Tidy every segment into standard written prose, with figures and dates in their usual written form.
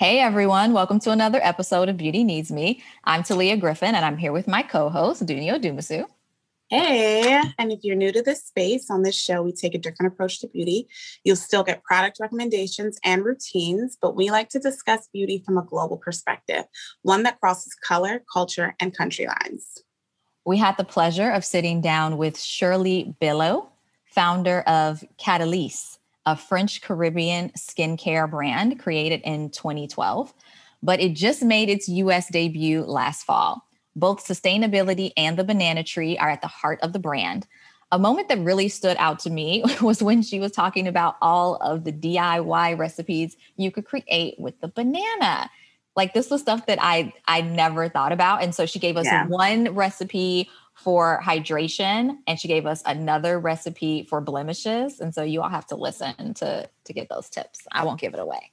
Hey everyone, welcome to another episode of Beauty Needs Me. I'm Talia Griffin and I'm here with my co-host, Dunio Dumasu. Hey, and if you're new to this space, on this show we take a different approach to beauty. You'll still get product recommendations and routines, but we like to discuss beauty from a global perspective, one that crosses color, culture, and country lines. We had the pleasure of sitting down with Shirley Billow, founder of Cadalys, a French Caribbean skincare brand created in 2012, but it just made its U.S. debut last fall. Both sustainability and the banana tree are at the heart of the brand. A moment that really stood out to me was when she was talking about all of the DIY recipes you could create with the banana. Like, this was stuff that I never thought about. And so she gave us one recipe for hydration, and she gave us another recipe for blemishes. And so you all have to listen to get those tips. I won't give it away.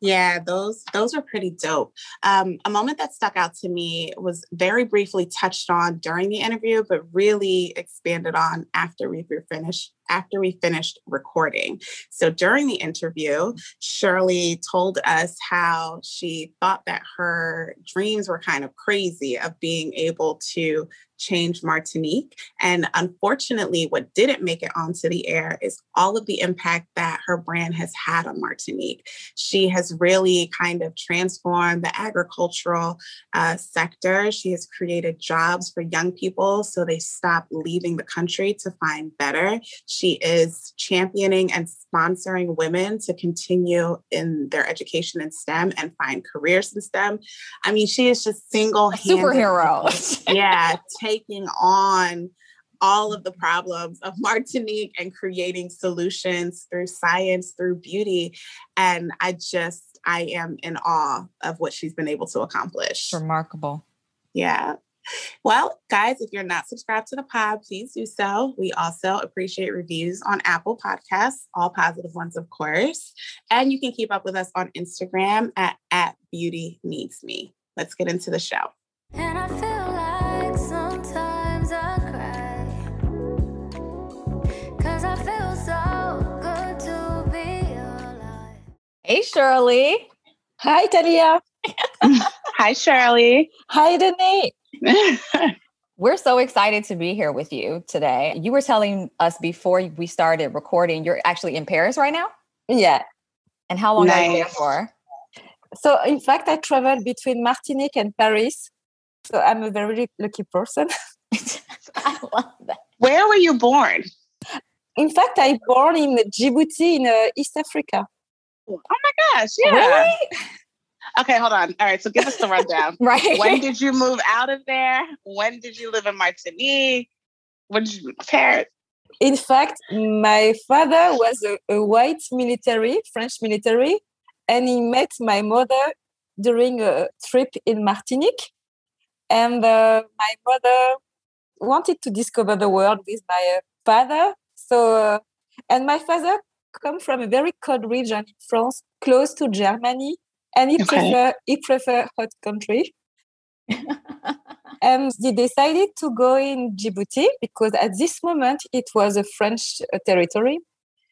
Yeah, those are pretty dope. A moment that stuck out to me was very briefly touched on during the interview, but really expanded on after we finished recording. So during the interview, Shirley told us how she thought that her dreams were kind of crazy of being able to change Martinique. And unfortunately, what didn't make it onto the air is all of the impact that her brand has had on Martinique. She has really kind of transformed the agricultural sector. She has created jobs for young people so they stop leaving the country to find better. She is championing and sponsoring women to continue in their education in STEM and find careers in STEM. I mean, she is just single-handed. Superhero. Yeah, taking on all of the problems of Martinique and creating solutions through science, through beauty. And I am in awe of what she's been able to accomplish. Remarkable. Yeah. Well, guys, if you're not subscribed to the pod, please do so. We also appreciate reviews on Apple Podcasts, all positive ones, of course. And you can keep up with us on Instagram at Beauty Needs Me. Let's get into the show. And I feel like sometimes I cry, 'cause I feel so good to be alive. Hey, Shirley. Hi, Talia. Hi, Shirley. Hi, Danae. We're so excited to be here with you today. You were telling us before we started recording, you're actually in Paris right now? Yeah. And how long are you there for? So in fact, I travel between Martinique and Paris. So I'm a very lucky person. I love that. Where were you born? In fact, I was born in Djibouti in East Africa. Oh my gosh, yeah. Really? Okay, hold on. All right, so give us the rundown. Right. When did you move out of there? When did you live in Martinique? When did you prepare? In fact, my father was a white military, French military, and he met my mother during a trip in Martinique. And my mother wanted to discover the world with my father. So my father come from a very cold region in France, close to Germany. And he prefer hot country. And they decided to go in Djibouti because at this moment it was a French territory.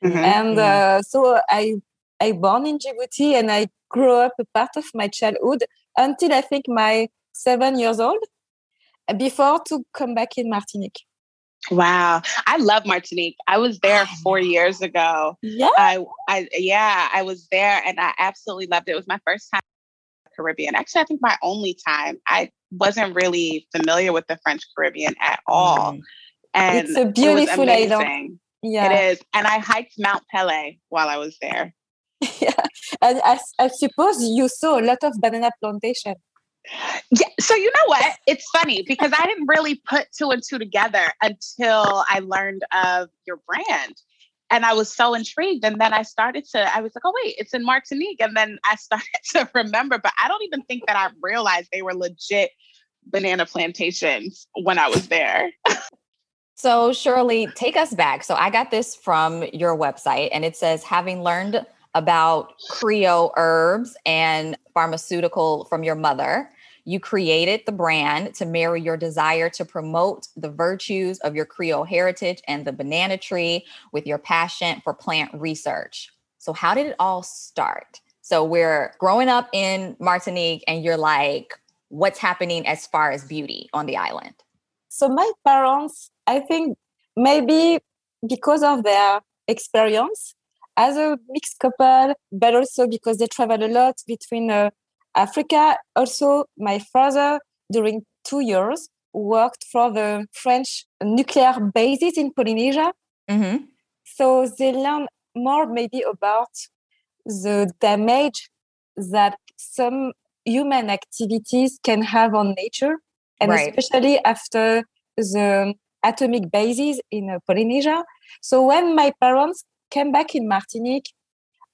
Mm-hmm. And so I born in Djibouti and I grew up a part of my childhood until I think my 7 years old before to come back in Martinique. Wow. I love Martinique. I was there 4 years ago. Yeah. I was there and I absolutely loved it. It was my first time in the Caribbean. Actually, I think my only time. I wasn't really familiar with the French Caribbean at all. And it's a beautiful island. Yeah. It is. And I hiked Mount Pelée while I was there. Yeah. And I suppose you saw a lot of banana plantation. Yeah, so you know what? It's funny because I didn't really put two and two together until I learned of your brand. And I was so intrigued. And then I was like, oh, wait, it's in Martinique. And then I started to remember, but I don't even think that I realized they were legit banana plantations when I was there. So Shirley, take us back. So I got this from your website and it says, having learned about Creole herbs and pharmaceutical from your mother, you created the brand to marry your desire to promote the virtues of your Creole heritage and the banana tree with your passion for plant research. So how did it all start? So we're growing up in Martinique and you're like, what's happening as far as beauty on the island? So my parents, I think maybe because of their experience as a mixed couple, but also because they travel a lot between Africa. Also, my father, during 2 years, worked for the French nuclear bases in Polynesia. Mm-hmm. So they learn more maybe about the damage that some human activities can have on nature. And especially after the atomic bases in Polynesia. So when my parents came back in Martinique,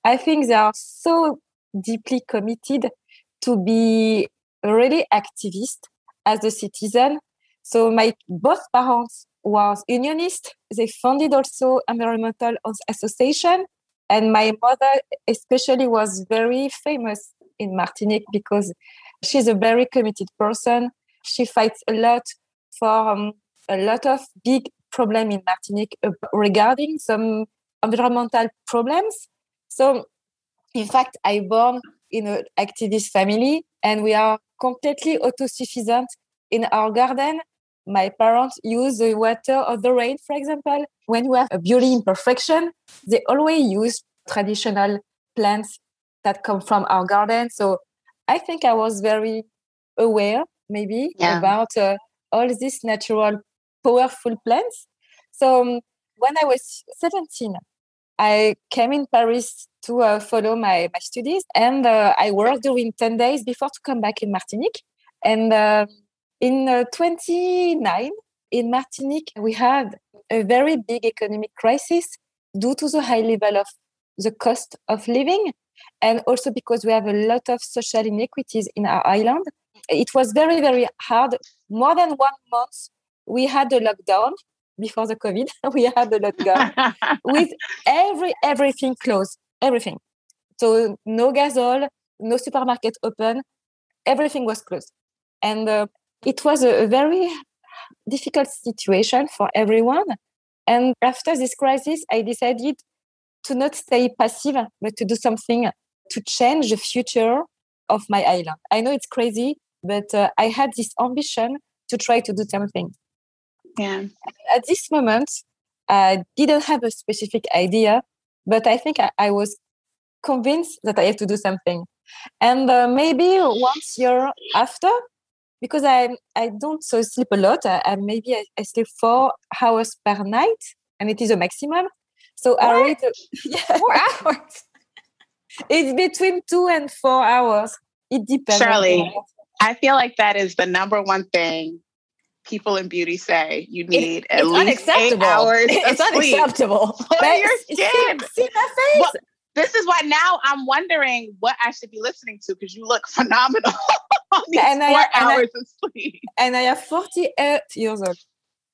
I think they are so deeply committed to be really activist as a citizen. So my both parents were unionists. They founded also environmental association. And my mother especially was very famous in Martinique because she's a very committed person. She fights a lot for a lot of big problems in Martinique regarding some environmental problems. So, in fact, I born in an activist family and we are completely autosufficient in our garden. My parents use the water of the rain, for example. When we have a beauty imperfection, they always use traditional plants that come from our garden. So I think I was very aware about all these natural, powerful plants. So when I was 17, I came in Paris to follow my studies. And I worked during 10 days before to come back in Martinique. And in 29, in Martinique, we had a very big economic crisis due to the high level of the cost of living. And also because we have a lot of social inequities in our island. It was very, very hard. More than 1 month, we had a lockdown. Before the COVID, we had a lockdown with everything closed, everything. So no gasol, no supermarket open, everything was closed. And it was a very difficult situation for everyone. And after this crisis, I decided to not stay passive, but to do something to change the future of my island. I know it's crazy, but I had this ambition to try to do something. Yeah. At this moment, I didn't have a specific idea, but I think I was convinced that I have to do something. And maybe 1 year after, because I don't sleep a lot, I sleep 4 hours per night, and it is a maximum. So what? I read 4 hours. It's between 2 and 4 hours. It depends. Shirley, I feel like that is the number one thing people in beauty say you need at least 8 hours. It's unacceptable. Clear your skin. See my face. Well, this is why now I'm wondering what I should be listening to because you look phenomenal. And 4 hours of sleep. And I am 48 years old.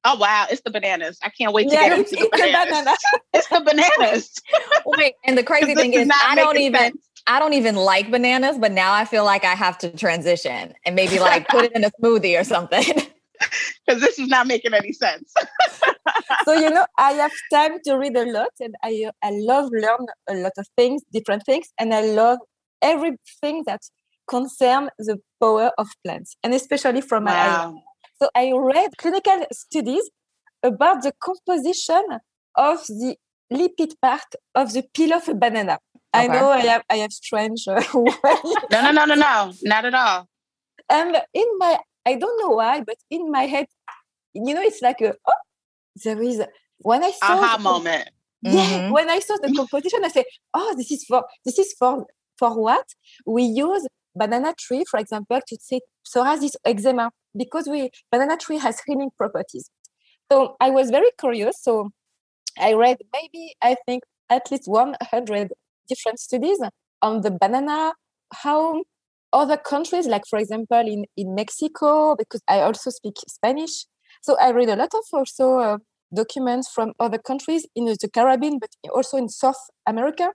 Oh wow! It's the bananas. I can't wait to get into the bananas. It's the bananas. Wait, and the crazy thing is, I don't even like bananas, but now I feel like I have to transition and maybe like put it in a smoothie or something. Because this is not making any sense. So, I have time to read a lot and I love learn a lot of things, different things. And I love everything that concerns the power of plants and especially from my island. So I read clinical studies about the composition of the lipid part of the peel of a banana. Okay. I know I have strange No, not at all. And I don't know why, but in my head, it's like, there is, when I saw aha moment. Yeah, mm-hmm. When I saw the composition, I say, this is for what? We use banana tree, for example, to treat psoriasis eczema because banana tree has healing properties. So I was very curious. So I read at least 100 different studies on the banana, how other countries, like for example in Mexico, because I also speak Spanish, so I read a lot of also documents from other countries in the Caribbean, but also in South America,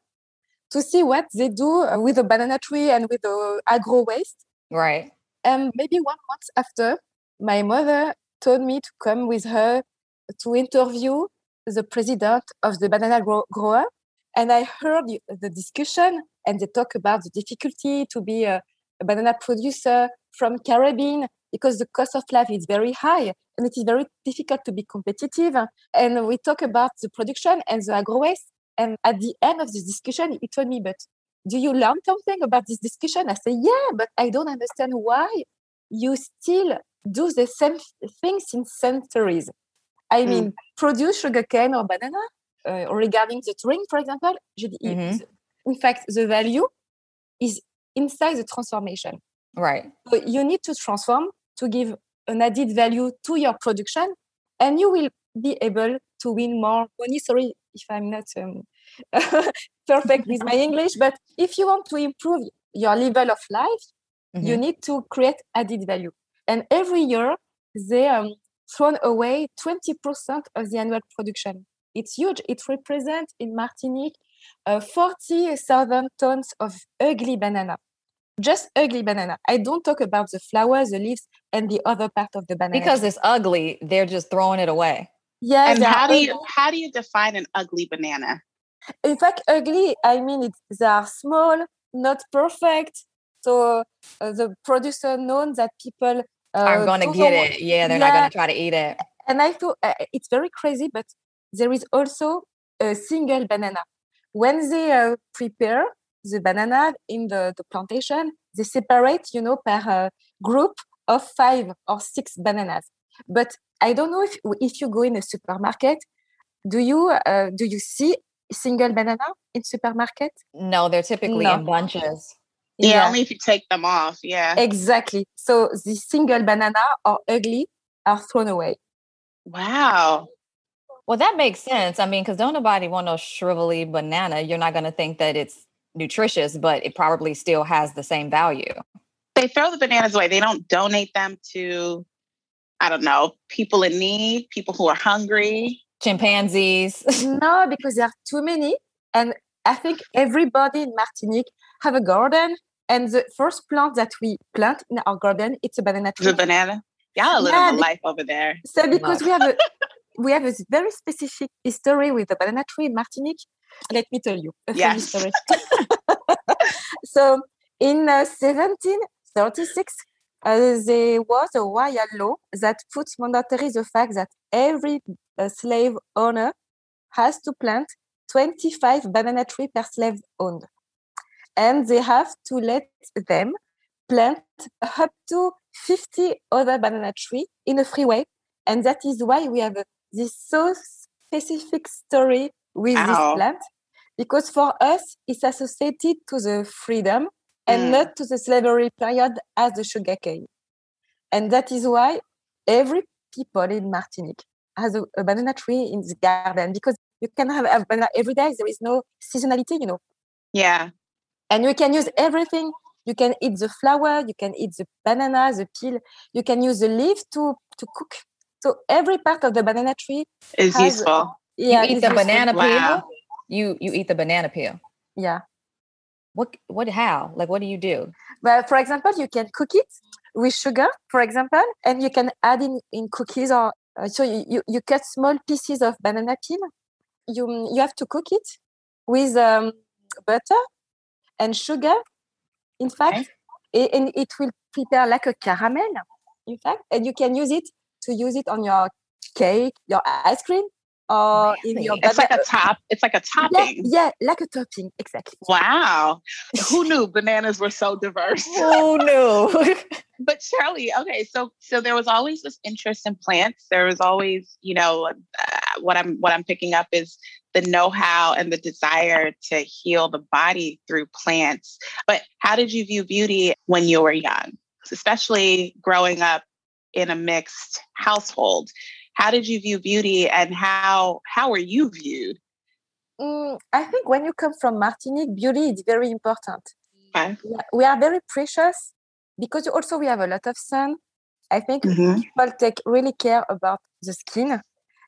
to see what they do with the banana tree and with the agro waste. Right. And maybe 1 month after, my mother told me to come with her to interview the president of the banana grower, and I heard the discussion and they talk about the difficulty to be a banana producer from Caribbean because the cost of life is very high and it is very difficult to be competitive. And we talk about the production and the agro-waste. And at the end of the discussion, he told me, but do you learn something about this discussion? I said, yeah, but I don't understand why you still do the same things in centuries. I mean, produce sugarcane or banana regarding the drink, for example. In fact, the value is inside the transformation. Right. So you need to transform to give an added value to your production, and you will be able to win more money. Sorry if I'm not perfect with my English, but if you want to improve your level of life, you need to create added value. And every year, they thrown away 20% of the annual production. It's huge. It represents in Martinique 40,000 tons of ugly banana. Just ugly banana. I don't talk about the flowers, the leaves, and the other part of the banana. Because it's ugly, they're just throwing it away. Yeah. And how do you define an ugly banana? In fact, ugly, I mean, they are small, not perfect. So the producer knows that people are going to get it. Yeah, they're not going to try to eat it. And I feel it's very crazy, but there is also a single banana. When they prepare the banana in the plantation, they separate, per group of 5 or 6 bananas. But I don't know if you go in a supermarket, do you see single banana in supermarket? No, they're typically in bunches. Yeah, only if you take them off. Yeah, exactly. So the single banana or ugly are thrown away. Wow. Well, that makes sense. I mean, because don't nobody want no shrivelly banana. You're not going to think that it's nutritious, but it probably still has the same value. They throw the bananas away. They don't donate them to, I don't know, people in need, people who are hungry. Chimpanzees. No, because there are too many. And I think everybody in Martinique have a garden, and the first plant that we plant in our garden, it's a banana tree. The banana. Y'all live a life over there. So because we have a very specific history with the banana tree in Martinique. Let me tell you a funny story. So in 1736, there was a royal law that puts mandatory the fact that every slave owner has to plant 25 banana trees per slave owned. And they have to let them plant up to 50 other banana trees in a freeway. And that is why we have this so specific story with this plant. Because for us, it's associated to the freedom and not to the slavery period as the sugarcane. And that is why every people in Martinique has a banana tree in the garden. Because you can have a banana every day. There is no seasonality, Yeah. And you can use everything. You can eat the flower, you can eat the banana, the peel. You can use the leaf to cook. So every part of the banana tree is useful. Yeah, you eat the banana peel. You eat the banana peel. Yeah. What? How? Like, what do you do? Well, for example, you can cook it with sugar, for example, and you can add in cookies or so. You cut small pieces of banana peel. You have to cook it with butter and sugar, in fact, and it will prepare like a caramel, in fact, and you can use it on your cake, your ice cream, or in your banana. It's like a top. It's like a topping. Yeah, like a topping, exactly. Wow, who knew bananas were so diverse? Who knew? But Shirley, okay, so there was always this interest in plants. There was always, what I'm picking up is the know-how and the desire to heal the body through plants. But how did you view beauty when you were young, especially growing up in a mixed household? How did you view beauty, and how were you viewed? I think when you come from Martinique, beauty is very important. Okay. We are very precious because also we have a lot of sun. I think people take really care about the skin.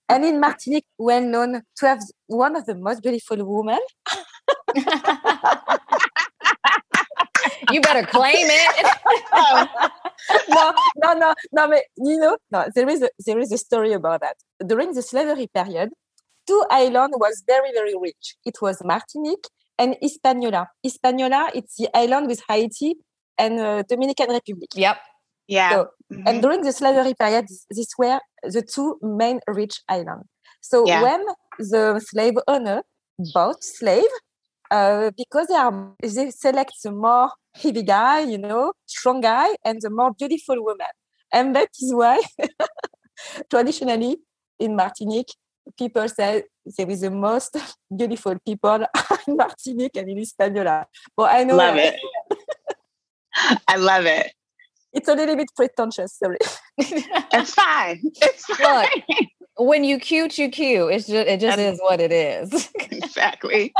And in Martinique, well known to have one of the most beautiful women. You better claim it. No. But, there is a story about that. During the slavery period, two islands was very, very rich. It was Martinique and Hispaniola. Hispaniola, it's the island with Haiti and Dominican Republic. Yep. Yeah. So, mm-hmm. And during the slavery period, these were the two main rich islands. So when the slave owner bought slaves, because they select the more heavy guy, you know, strong guy, and the more beautiful woman. And that is why, traditionally, in Martinique, people say there is the most beautiful people in Martinique and in Hispaniola. But I know love it. I love it. It's a little bit pretentious, sorry. It's fine. It's fine. Look, when you cute, you cute. It just is what it is. Exactly.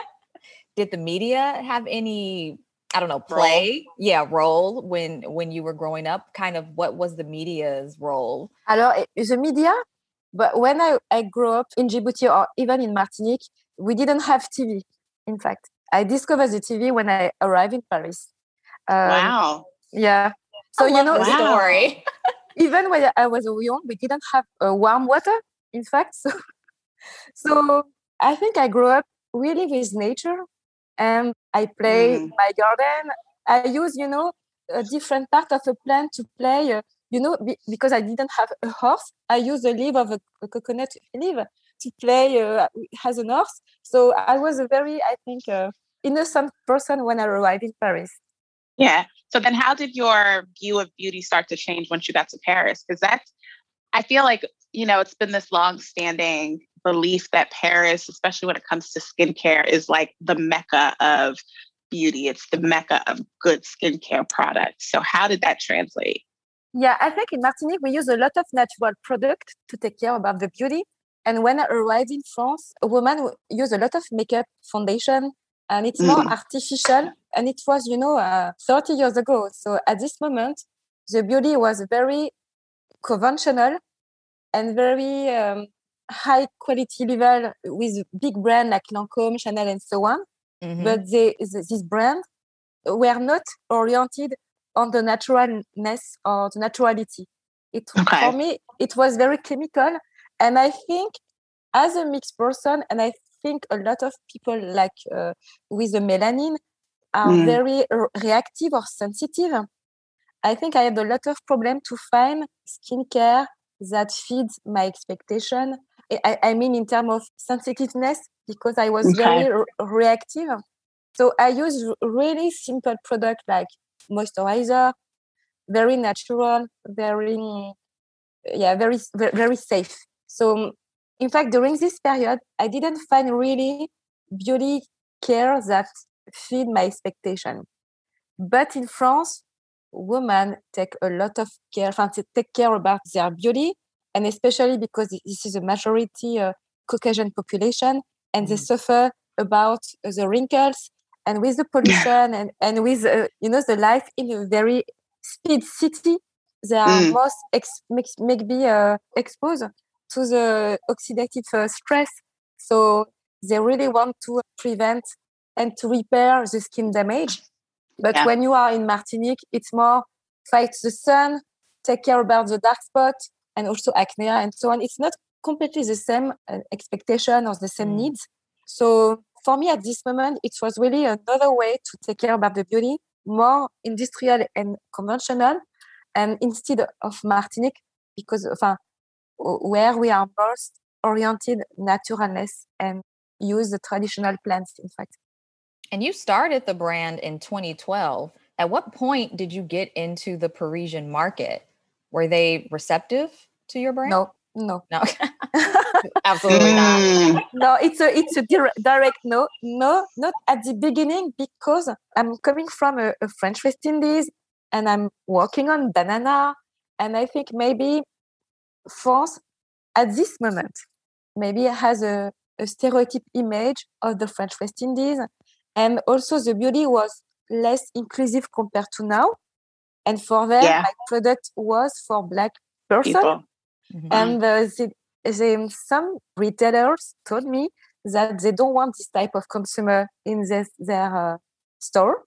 Did the media have any, I don't know, play? Role. Yeah, role when you were growing up? Kind of what was the media's role? Alors, the media, but when I grew up in Djibouti or even in Martinique, we didn't have TV. In fact, I discovered the TV when I arrived in Paris. Wow. Yeah. So, you know, the story. Even when I was young, we didn't have warm water, in fact. So I think I grew up really with nature. And I play my garden. I use, you know, a different part of a plant to play, you know, because I didn't have a horse. I use the leaf of a coconut leaf to play as an horse. So I was a very, I think, innocent person when I arrived in Paris. Yeah. So then how did your view of beauty start to change once you got to Paris? Because I feel like, you know, it's been this long-standing belief that Paris, especially when it comes to skincare, is like the mecca of beauty. It's the mecca of good skincare products. So how did that translate? Yeah, I think in Martinique, we use a lot of natural products to take care about the beauty. And when I arrived in France, women use a lot of makeup, foundation, and it's more artificial. And it was, you know, 30 years ago. So at this moment, the beauty was very conventional and very high quality level with big brands like Lancôme, Chanel, and so on. Mm-hmm. But these brands were not oriented on the naturalness or the naturality. For me, it was very chemical. And I think as a mixed person, and I think a lot of people like with the melanin are very reactive or sensitive. I think I had a lot of problem to find skincare that feeds my expectation. I mean, in terms of sensitiveness, because I was very reactive. So I use really simple products like moisturizer, very natural, very, very safe. So in fact, during this period, I didn't find really beauty care that feed my expectation. But in France, women take a lot of care, take care about their beauty, and especially because this is a majority Caucasian population, and they suffer about the wrinkles, and with the pollution and with you know, the life in a very speed city, they are most exposed to the oxidative stress. So they really want to prevent and to repair the skin damage. But when you are in Martinique, it's more fight the sun, take care about the dark spot, and also acne and so on. It's not completely the same expectation or the same needs. So for me at this moment, it was really another way to take care about the beauty, more industrial and conventional, and instead of Martinique, because where we are most oriented naturalness and use the traditional plants, in fact. And you started the brand in 2012. At what point did you get into the Parisian market? Were they receptive to your brand? No. Absolutely not. No, it's a direct no. No, not at the beginning, because I'm coming from a French West Indies and I'm working on banana. And I think maybe France at this moment, maybe has a stereotype image of the French West Indies. And also the beauty was less inclusive compared to now. And for them, my product was for Black people. Mm-hmm. And some retailers told me that they don't want this type of consumer in their store.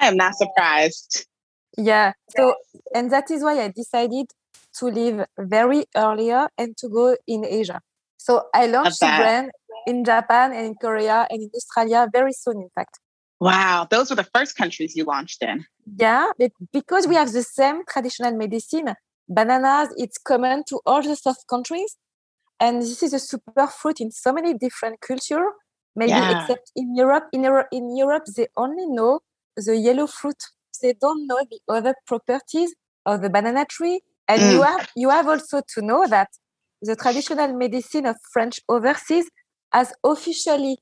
I am not surprised. Yeah. So, and that is why I decided to leave very earlier and to go in Asia. So I launched the brand in Japan and in Korea and in Australia very soon, in fact. Wow, those were the first countries you launched in. Yeah, but because we have the same traditional medicine, bananas, it's common to all the soft countries. And this is a super fruit in so many different cultures, maybe except in Europe. In Europe, they only know the yellow fruit. They don't know the other properties of the banana tree. And you have also to know that the traditional medicine of French overseas has officially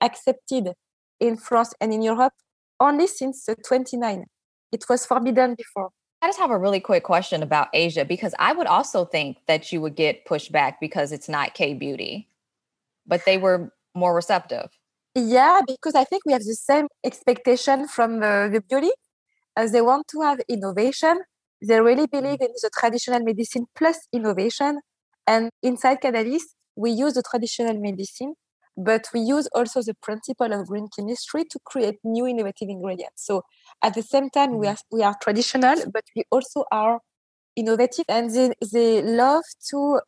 accepted in France and in Europe only since the 29th. It was forbidden before. I just have a really quick question about Asia, because I would also think that you would get pushback because it's not K-beauty, but they were more receptive. Yeah, because I think we have the same expectation from the beauty. As they want to have innovation, they really believe in the traditional medicine plus innovation. And inside Cadalys, we use the traditional medicine, but we use also the principle of green chemistry to create new innovative ingredients. So at the same time, we are traditional, but we also are innovative. And they love to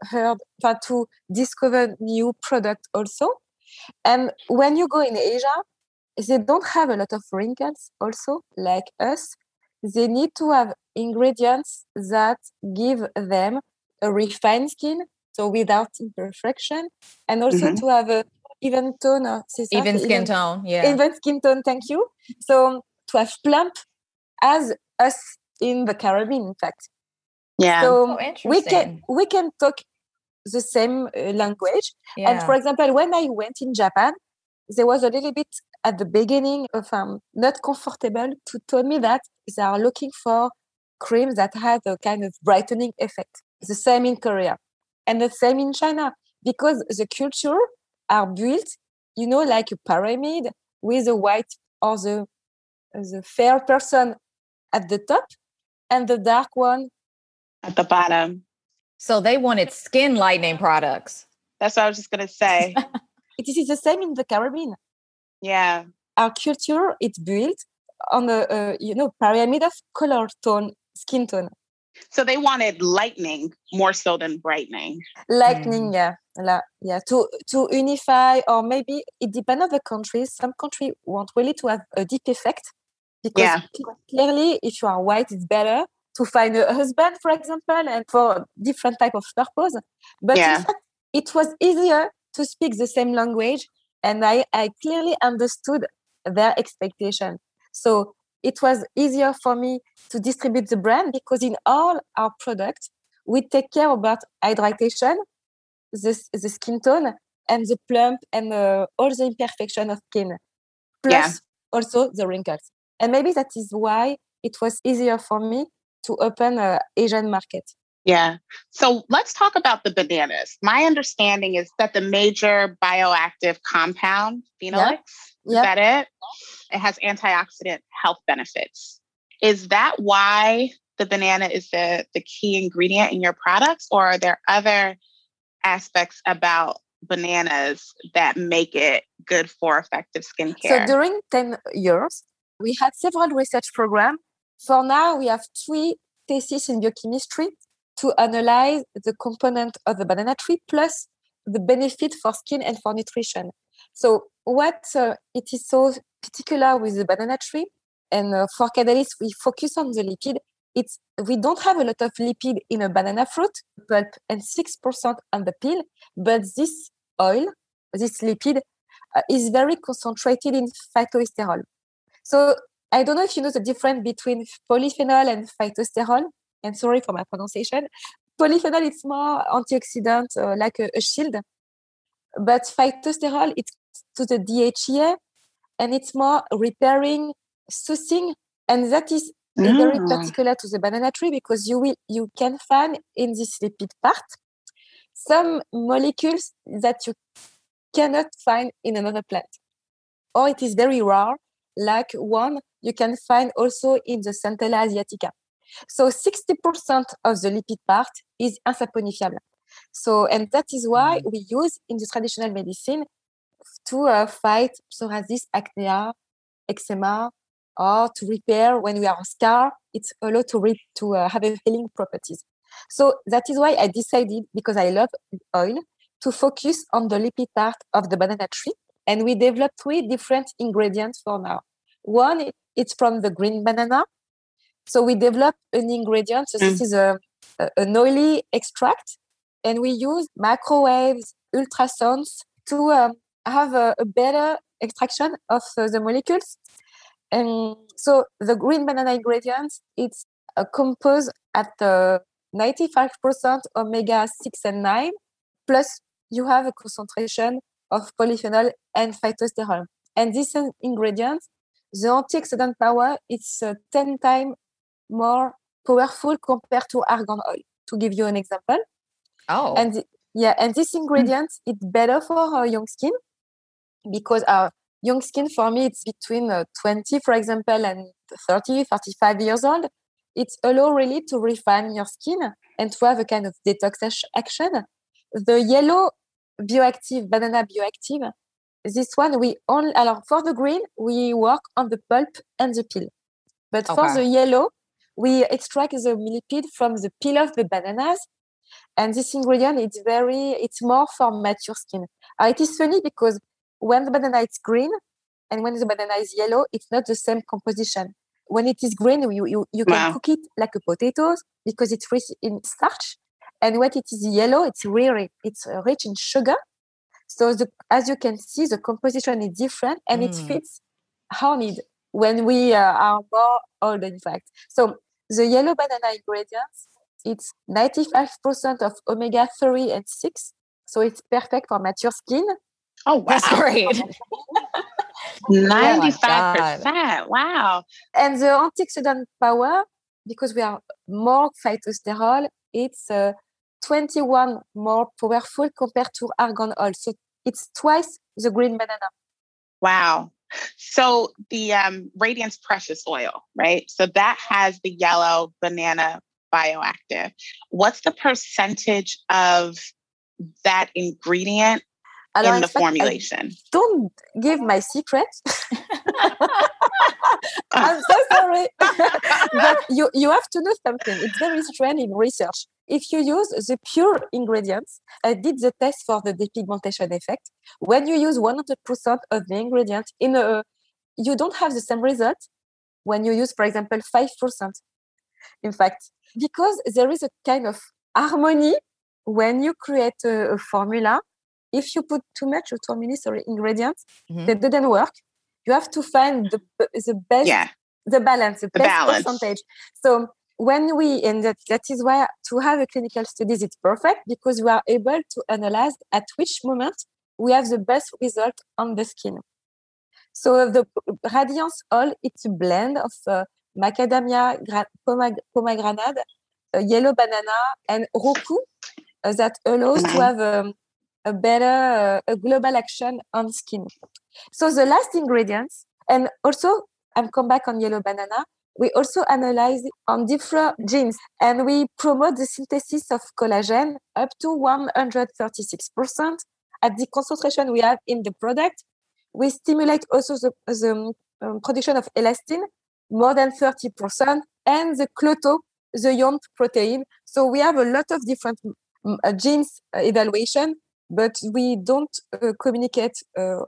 discover new products also. And when you go in Asia, they don't have a lot of wrinkles also, like us. They need to have ingredients that give them a refined skin, so without imperfection, and also to have an even tone. Even skin tone, thank you. So to have plump as us in the Caribbean, in fact. Yeah. So we can talk the same language. Yeah. And for example, when I went in Japan, there was a little bit at the beginning of not comfortable to tell me that they are looking for creams that have a kind of brightening effect. The same in Korea and the same in China, because the culture are built, like a pyramid with the white or the fair person at the top and the dark one at the bottom. So they wanted skin lightening products. That's what I was just going to say. It is the same in the Caribbean. Yeah. Our culture, it's built on a pyramid of color tone, skin tone. So they wanted lightening more so than brightening. Lightening, yeah. To unify, or maybe it depends on the countries. Some countries want really to have a deep effect because clearly if you are white, it's better to find a husband, for example, and for different type of purpose. But in fact, it was easier to speak the same language, and I clearly understood their expectation. So it was easier for me to distribute the brand because in all our products, we take care about hydration, the skin tone, and the plump and all the imperfection of skin, plus also the wrinkles. And maybe that is why it was easier for me to open an Asian market. Yeah. So let's talk about the bananas. My understanding is that the major bioactive compound, phenolics, is that it? It has antioxidant health benefits. Is that why the banana is the key ingredient in your products, or are there other aspects about bananas that make it good for effective skincare? So during 10 years, we had several research programs. For now, we have three theses in biochemistry to analyze the component of the banana tree plus the benefit for skin and for nutrition. So what it is so particular with the banana tree, and for Cadalys, we focus on the lipid. We don't have a lot of lipid in a banana fruit pulp and 6% on the peel, but this oil, this lipid, is very concentrated in phytosterol. So I don't know if you know the difference between polyphenol and phytosterol. And sorry for my pronunciation. Polyphenol, it's more antioxidant, like a shield. But phytosterol, it's to the DHEA, and it's more repairing, soothing, and that is very particular to the banana tree because you can find in this lipid part some molecules that you cannot find in another plant, or it is very rare, like one you can find also in the Centella Asiatica. So 60% of the lipid part is insaponifiable. So, and that is why we use in the traditional medicine to fight psoriasis, acne, eczema, or to repair when we are scarred. It's a lot to have a healing properties. So that is why I decided, because I love oil, to focus on the lipid part of the banana tree. And we developed 3 different ingredients for now. One, it's from the green banana. So we developed an ingredient. So this is an oily extract. And we use microwaves, ultrasounds to have a better extraction of the molecules. And so the green banana ingredient, it's composed at 95% omega-6 and 9. Plus, you have a concentration of polyphenol and phytosterol. And this ingredient, the antioxidant power, it's 10 times more powerful compared to argan oil, to give you an example. Oh. And this ingredient, it's better for young skin, because our young skin, for me, it's between 20, for example, and 30, 35 years old. It's allow really to refine your skin and to have a kind of detox action. The yellow bioactive, banana bioactive, this one, we only, for the green, we work on the pulp and the peel. But for the yellow, we extract the millipede from the peel of the bananas. And this ingredient, it's more for mature skin. It is funny because when the banana is green and when the banana is yellow, it's not the same composition. When it is green, you can cook it like a potato because it's rich in starch. And when it is yellow, it's really, it's rich in sugar. So as you can see, the composition is different and it fits our need when we are more old, in fact. So the yellow banana ingredients, it's 95% of omega-3 and 6. So it's perfect for mature skin. Oh, wow. That's great. 95%. Wow. And the antioxidant power, because we are more phytosterol, it's 21 more powerful compared to argan oil. So it's twice the green banana. Wow. So the Radiance Precious Oil, right? So that has the yellow banana bioactive. What's the percentage of that ingredient in the formulation? Don't give my secret. I'm so sorry. But you have to know something. It's very strange in research. If you use the pure ingredients, I did the test for the depigmentation effect. When you use 100% of the ingredient, you don't have the same result when you use, for example, 5%. In fact, because there is a kind of harmony when you create a formula. If you put too much or too many ingredients, they didn't work. You have to find the best, the balance, the best balance. Percentage. So when that is why to have a clinical studies, it's perfect because we are able to analyze at which moment we have the best result on the skin. So the Radiance Oil, it's a blend of macadamia, pomegranate, yellow banana, and roku that allows to have a better global action on skin. So the last ingredients, and also I'm come back on yellow banana, we also analyze on different genes and we promote the synthesis of collagen up to 136% at the concentration we have in the product. We stimulate also the production of elastin, more than 30%, and the cloto, the yont protein. So we have a lot of different genes evaluation, but we don't communicate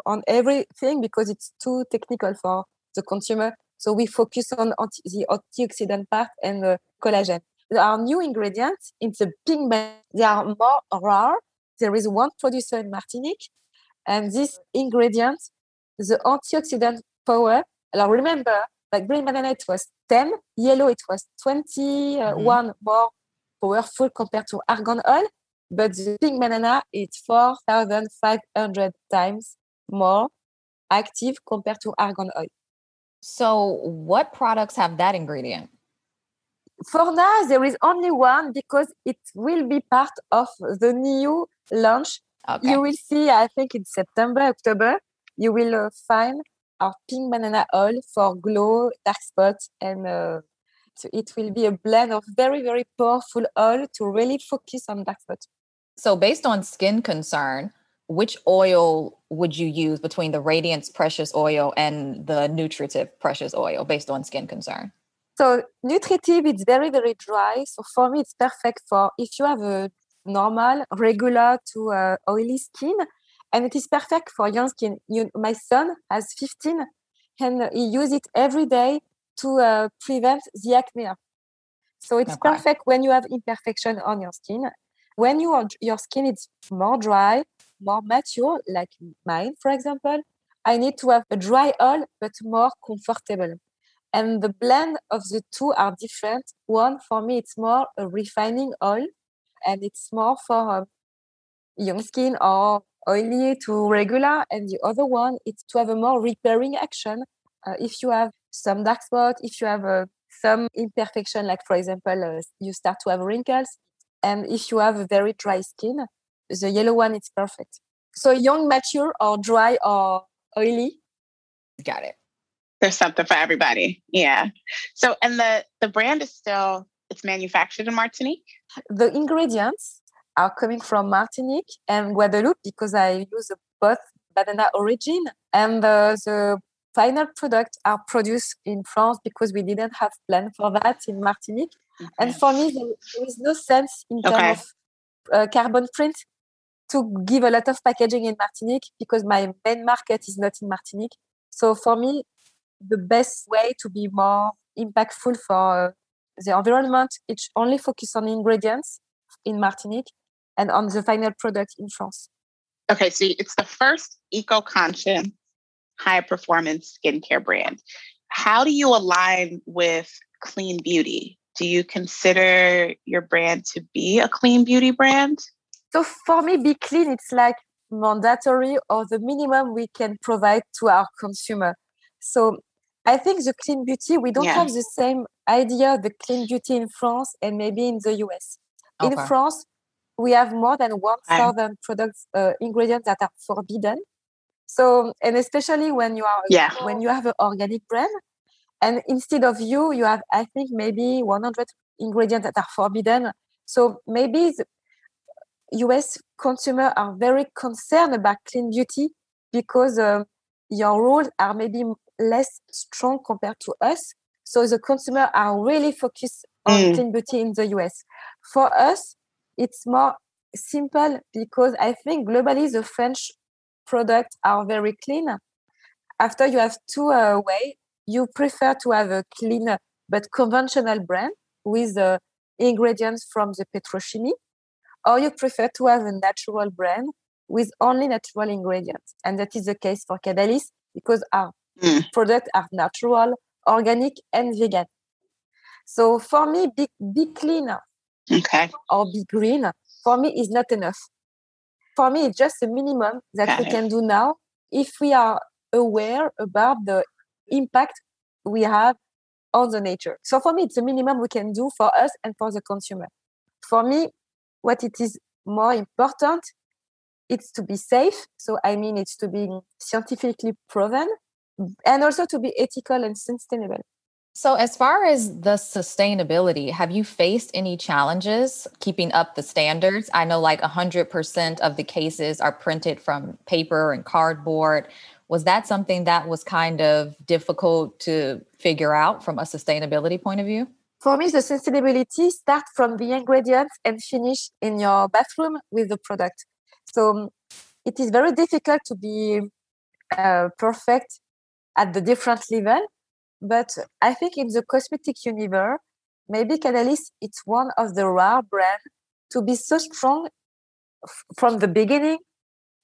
on everything because it's too technical for the consumer. So we focus on the antioxidant part and collagen. There are new ingredients in the pink bag. They are more rare. There is one producer in Martinique, and this ingredient, the antioxidant power. Now remember, like green banana, it was 10. Yellow, it was 21 more powerful compared to argan oil. But the pink banana, it's 4,500 times more active compared to argan oil. So what products have that ingredient? For now, there is only one because it will be part of the new launch. Okay. You will see, I think in September, October, you will find our pink banana oil for glow, dark spots, and so it will be a blend of very, very powerful oil to really focus on dark spots. So based on skin concern, which oil would you use between the Radiance Precious Oil and the Nutritive Precious Oil based on skin concern? So Nutritive, it's very, very dry. So for me, it's perfect for if you have a normal, regular to oily skin. And it is perfect for young skin. My son has 15 and he uses it every day to prevent the acne. So it's perfect when you have imperfection on your skin. When your skin is more dry, more mature, like mine, for example, I need to have a dry oil, but more comfortable. And the blend of the two are different. One, for me, it's more a refining oil, and it's more for young skin or oily to regular. And the other one, it's to have a more repairing action. If you have some dark spot, if you have some imperfection, like, for example, you start to have wrinkles. And if you have a very dry skin, the yellow one, it's perfect. So young, mature, or dry, or oily. Got it. There's something for everybody. Yeah. So, and the brand is still, it's manufactured in Martinique? The ingredients are coming from Martinique and Guadeloupe because I use both banana origin, and the final products are produced in France because we didn't have plan for that in Martinique. Okay. And for me, there is no sense in terms of carbon print to give a lot of packaging in Martinique because my main market is not in Martinique. So for me, the best way to be more impactful for the environment is only focus on ingredients in Martinique and on the final product in France. Okay, so it's the first eco-conscious, high-performance skincare brand. How do you align with clean beauty? Do you consider your brand to be a clean beauty brand? So for me, be clean, it's like mandatory or the minimum we can provide to our consumer. So I think the clean beauty, we don't have the same idea of the clean beauty in France and maybe in the US. Okay. In France, we have more than 1,000 products, ingredients that are forbidden. So, and especially when you are when you have an organic brand, and instead of you have, I think, maybe 100 ingredients that are forbidden. So maybe the US consumers are very concerned about clean beauty because your rules are maybe less strong compared to us. So the consumers are really focused on clean beauty in the US. For us, it's more simple because I think globally the French products are very clean. After you have two ways, you prefer to have a clean but conventional brand with ingredients from the petrochimie, or you prefer to have a natural brand with only natural ingredients. And that is the case for Cadalys because our products are natural, organic, and vegan. So for me, be clean or be green, for me, is not enough. For me, it's just a minimum that we can do now if we are aware about the impact we have on the nature. So for me, it's a minimum we can do for us and for the consumer. For me, what it is more important, it's to be safe. So, I mean, it's to be scientifically proven and also to be ethical and sustainable. So as far as the sustainability, have you faced any challenges keeping up the standards? I know like 100% of the cases are printed from paper and cardboard. Was that something that was kind of difficult to figure out from a sustainability point of view? For me, the sustainability starts from the ingredients and finish in your bathroom with the product. So it is very difficult to be perfect at the different level. But I think in the cosmetic universe, maybe Cadalys, it's one of the rare brands to be so strong from the beginning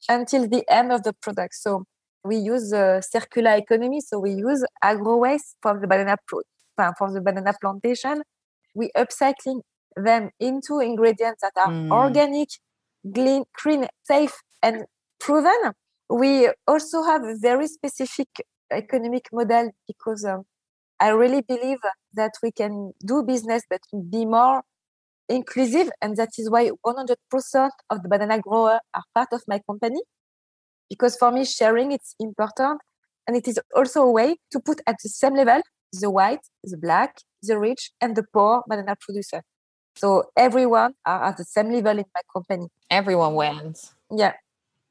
until the end of the product. So we use circular economy. So we use agro waste from the banana plantation. We upcycling them into ingredients that are organic, green, safe, and proven. We also have a very specific economic model because I really believe that we can do business but be more inclusive, and that is why 100% of the banana growers are part of my company, because for me sharing it's important, and it is also a way to put at the same level the white, the black, the rich, and the poor banana producer. So everyone are at the same level in my company. Everyone wins. Yeah.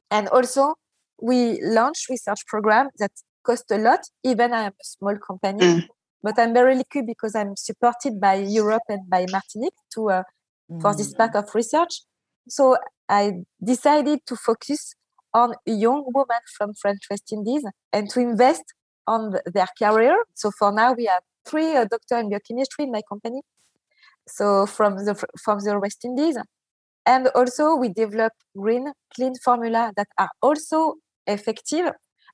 And also we launch research program that cost a lot, even I am a small company, but I'm very lucky because I'm supported by Europe and by Martinique for this part of research. So I decided to focus on a young woman from French West Indies and to invest on their career. So for now, we have three doctors in biochemistry in my company. So from the West Indies. And also we develop green, clean formula that are also effective.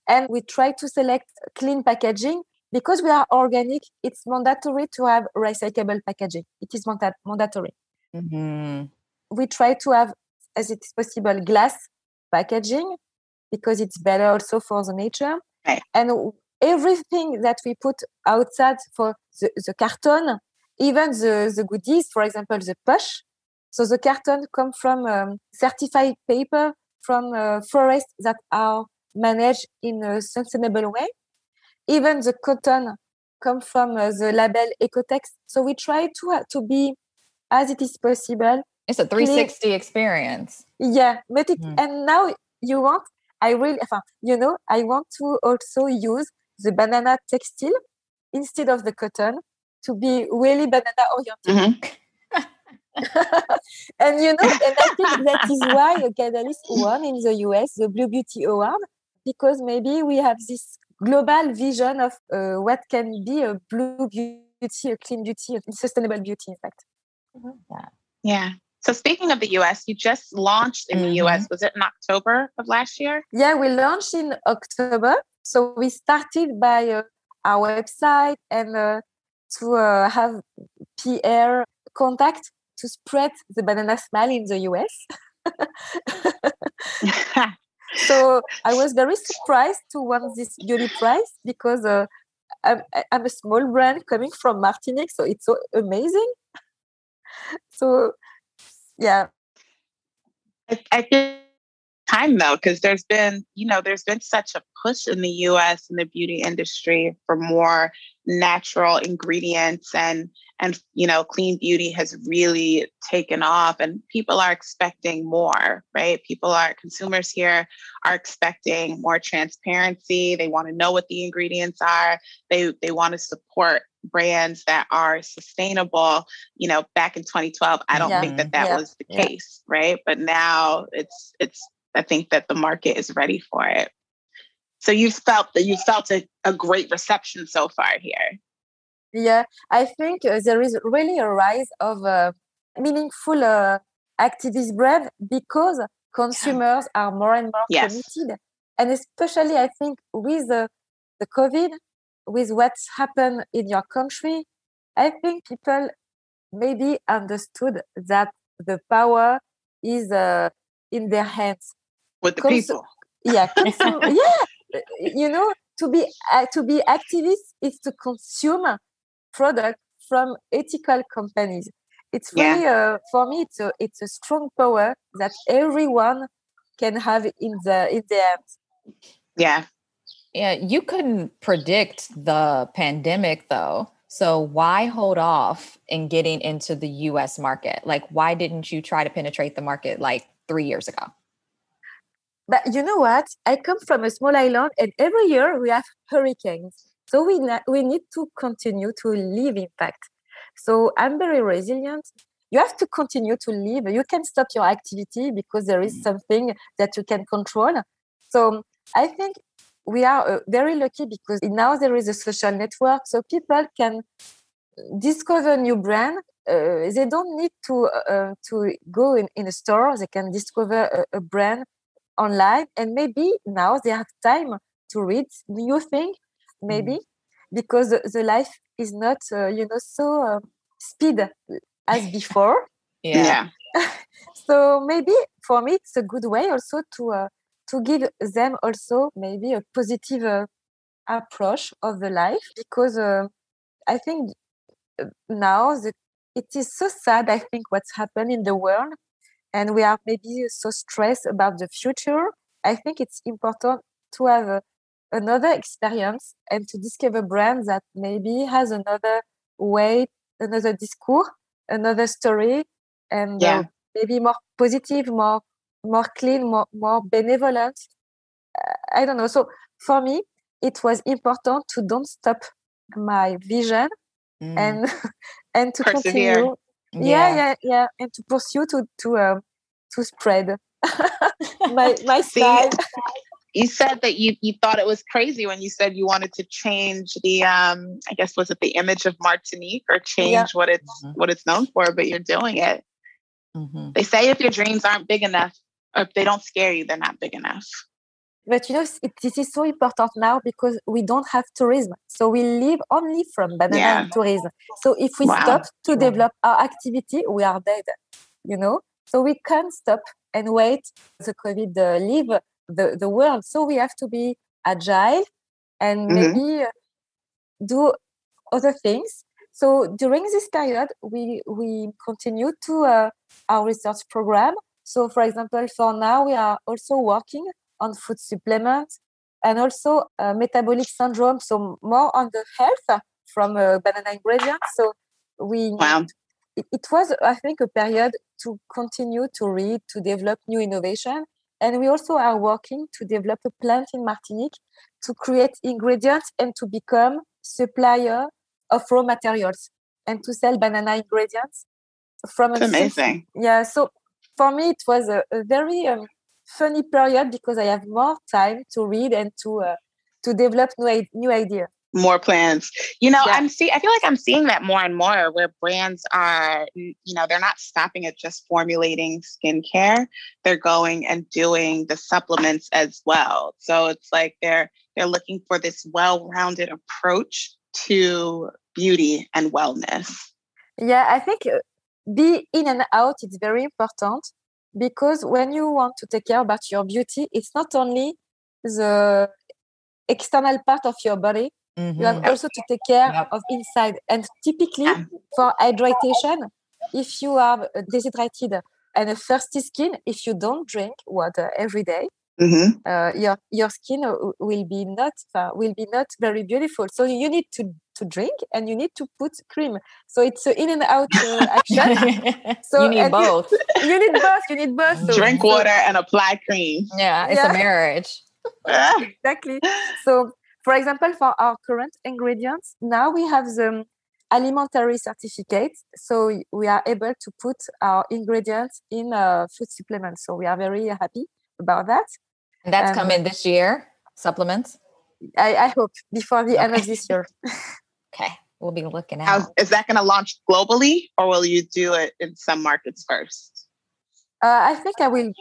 And we try to select clean packaging. Because we are organic, it's mandatory to have recyclable packaging. It is mandatory. Mm-hmm. We try to have, as it is possible, glass packaging because it's better also for the nature. Right. And everything that we put outside for the carton, even the goodies, for example, the posh. So the carton come from certified paper from forests that are managed in a sustainable way. Even the cotton comes from the label Ecotex. So we try to be as it is possible. It's a 360 experience. Yeah. But and now I want to also use the banana textile instead of the cotton to be really banana oriented. Mm-hmm. and I think that is why Cadalys won in the US, the Blue Beauty Award, because maybe we have this global vision of what can be a blue beauty, a clean beauty, a sustainable beauty, in fact. Yeah. Yeah. So speaking of the U.S., you just launched in the U.S. Was it in October of last year? Yeah, we launched in October. So we started by our website and to have PR contact to spread the banana smile in the U.S. So I was very surprised to win this beauty prize because I'm a small brand coming from Martinique. So it's so amazing. So, yeah. I think time though, because there's been such a push in the U.S. in the beauty industry for more natural ingredients and clean beauty has really taken off and people are expecting more, right? Consumers here are expecting more transparency. They want to know what the ingredients are. They want to support brands that are sustainable. Back in 2012, I don't think that was the case, right? But now it's I think that the market is ready for it. So you felt a great reception so far here. Yeah, I think there is really a rise of meaningful activist brands because consumers are more and more committed. And especially, I think, with the COVID, with what's happened in your country, I think people maybe understood that the power is in their hands. With the people. Yeah. Yeah. To be activist is to consume product from ethical companies. It's really for me. It's a strong power that everyone can have in their yeah. Yeah, you couldn't predict the pandemic though, so why hold off in getting into the U.S. market? Like, why didn't you try to penetrate the market like 3 years ago? But you know what? I come from a small island, and every year we have hurricanes. So we need to continue to live, in fact. So I'm very resilient. You have to continue to live. You can stop your activity because there is something that you can control. So I think we are very lucky because now there is a social network. So people can discover new brands. They don't need to go in a store. They can discover a brand online. And maybe now they have time to read new things. Maybe because the life is not, so speed as before. Yeah. So maybe for me, it's a good way also to give them also maybe a positive approach of the life because I think now it is so sad, I think, what's happened in the world and we are maybe so stressed about the future. I think it's important to have another experience and to discover brands that maybe has another way, another discourse, another story, and maybe more positive, more clean, more benevolent. I don't know. So for me, it was important to don't stop my vision and to persevere. Continue. Yeah. And to pursue to to spread my style. You said that you thought it was crazy when you said you wanted to change the, I guess, was it the image of Martinique, or change what it's known for, but you're doing it. Mm-hmm. They say if your dreams aren't big enough, or if they don't scare you, they're not big enough. But, this is so important now because we don't have tourism. So we live only from banana and tourism. So if we stop to develop our activity, we are dead, So we can't stop and wait the COVID leave the world. So we have to be agile and maybe do other things. So during this period, we continue to our research program. So, for example, for now, we are also working on food supplements and also metabolic syndrome. So more on the health from banana ingredients. So it was, I think, a period to continue to read, to develop new innovation. And we also are working to develop a plant in Martinique to create ingredients and to become supplier of raw materials and to sell banana ingredients from That's amazing. Yeah. So for me, it was a very funny period because I have more time to read and to develop new ideas. More plans. I feel like I'm seeing that more and more, where brands are, they're not stopping at just formulating skincare. They're going and doing the supplements as well. So it's like they're looking for this well-rounded approach to beauty and wellness. Yeah, I think be in and out, it's very important, because when you want to take care about your beauty, it's not only the external part of your body. You have also to take care of inside. And typically for hydration, if you are deshydrated and a thirsty skin, if you don't drink water every day, your skin will be not very beautiful. So you need to drink and you need to put cream. So it's an in and out action. So you need both. You need both. You need both. So drink water and apply cream. Yeah, it's a marriage. Exactly. So. For example, for our current ingredients, now we have the alimentary certificate. So we are able to put our ingredients in food supplements. So we are very happy about that. And that's coming this year, supplements? I hope before the end of this year. Okay. We'll be looking out. Is that going to launch globally, or will you do it in some markets first? I think I will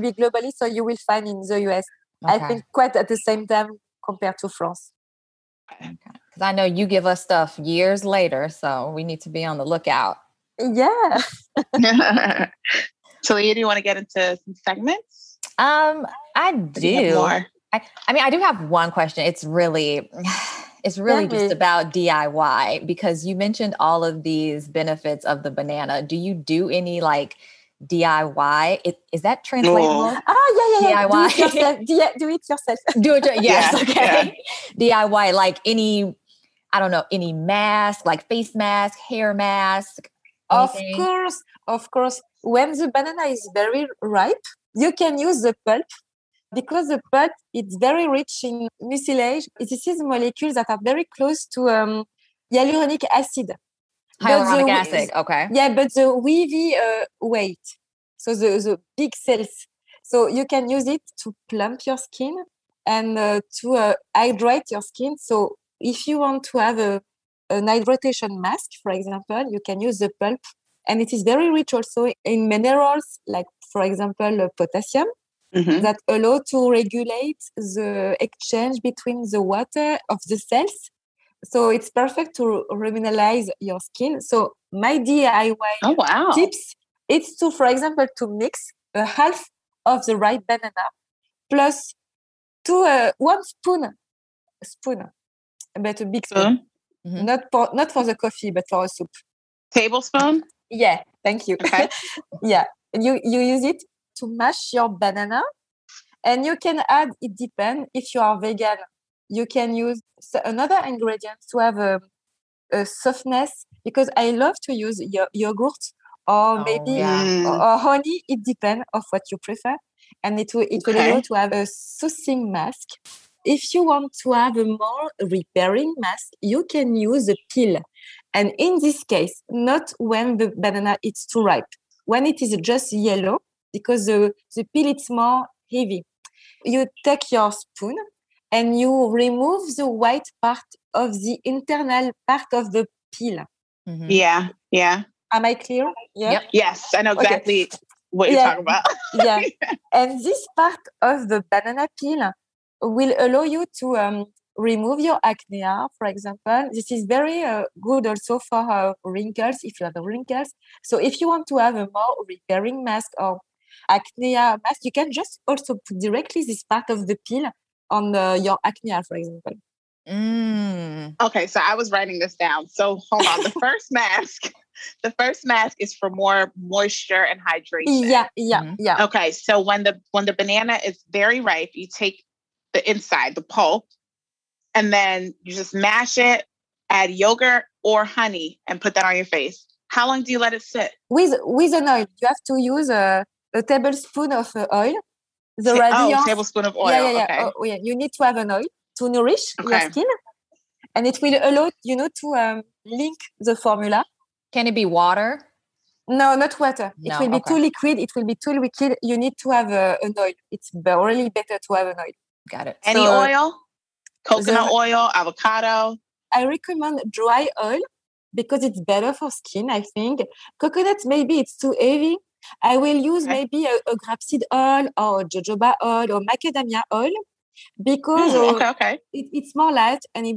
be globally. So you will find in the US. Okay. I think quite at the same time. Compared to France. Okay. Because I know you give us stuff years later, so we need to be on the lookout. Yeah. Talia, do you want to get into some segments? I do. More? I mean, I do have one question. It's really just about DIY, because you mentioned all of these benefits of the banana. Do you do any DIY? Is that translatable? Oh, yeah. DIY. Do it yourself. Do it. Yes. Okay. Yeah. DIY, any mask, face mask, hair mask. Anything? Of course. When the banana is very ripe, you can use the pulp, because the pulp is very rich in mucilage. This is molecules that are very close to hyaluronic acid. Hyaluronic acid, okay. Yeah, but the weavy weight, so the big cells. So you can use it to plump your skin and to hydrate your skin. So if you want to have an hydration mask, for example, you can use the pulp. And it is very rich also in minerals, like, for example, potassium, that allow to regulate the exchange between the water of the cells. So it's perfect to remineralize your skin. So my DIY tips, it's to, for example, to mix a half of the ripe banana plus one spoon, but a big spoon, not for the coffee, but for a soup. Tablespoon? Yeah, thank you. Okay. Yeah, you use it to mash your banana, and you can add. It depends if you are vegan. You can use another ingredient to have a softness, because I love to use yogurt or or honey. It depends on what you prefer. And it will allow to have a soothing mask. If you want to have a more repairing mask, you can use a peel. And in this case, not when the banana is too ripe. When it is just yellow, because the peel is more heavy. You take your spoon and you remove the white part of the internal part of the peel. Mm-hmm. Yeah, yeah. Am I clear? Yeah. Yep. Yes, I know exactly what you're talking about. Yeah. And this part of the banana peel will allow you to remove your acne, for example. This is very good also for wrinkles, if you have wrinkles. So if you want to have a more repairing mask or acne mask, you can just also put directly this part of the peel on your acne, for example. Mm. Okay, so I was writing this down. So hold on, the first mask is for more moisture and hydration. Yeah, mm-hmm. yeah. Okay, so when the banana is very ripe, you take the inside, the pulp, and then you just mash it, add yogurt or honey, and put that on your face. How long do you let it sit? With an oil, you have to use a tablespoon of oil. A tablespoon of oil. Yeah. Okay. Oh, yeah. You need to have an oil to nourish your skin, and it will allow to link the formula. Can it be water? No, not water. No, it will be too liquid. It will be too liquid. You need to have an oil. It's really better to have an oil. Got it. Any oil? Coconut oil, avocado. I recommend dry oil because it's better for skin, I think. Coconut, maybe it's too heavy. I will use maybe a grapeseed oil or jojoba oil or macadamia oil because it's more light and it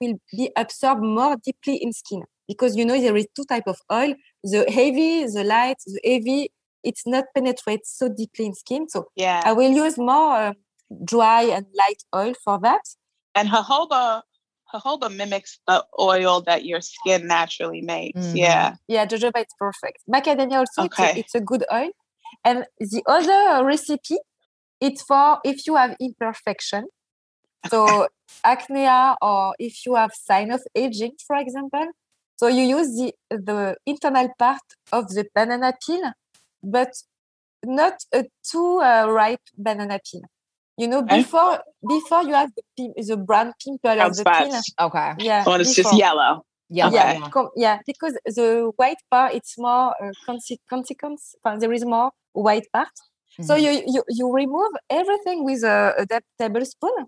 will be absorbed more deeply in skin. Because, there is two types of oil, the heavy, it's not penetrate so deeply in skin. So I will use more dry and light oil for that. And jojoba mimics the oil that your skin naturally makes. Mm. Yeah. Yeah, jojoba is perfect. Macadamia also, it's a good oil. And the other recipe, it's for if you have imperfection. So acne or if you have sign of aging, for example. So you use the internal part of the banana peel, but not a too ripe banana peel. Before you have the brown pimple of the peel. Okay. Yeah. Well, it's just yellow. Yeah. Okay. Yeah. Because the white part, it's more consequence. There is more white part. Mm-hmm. So you remove everything with a tablespoon,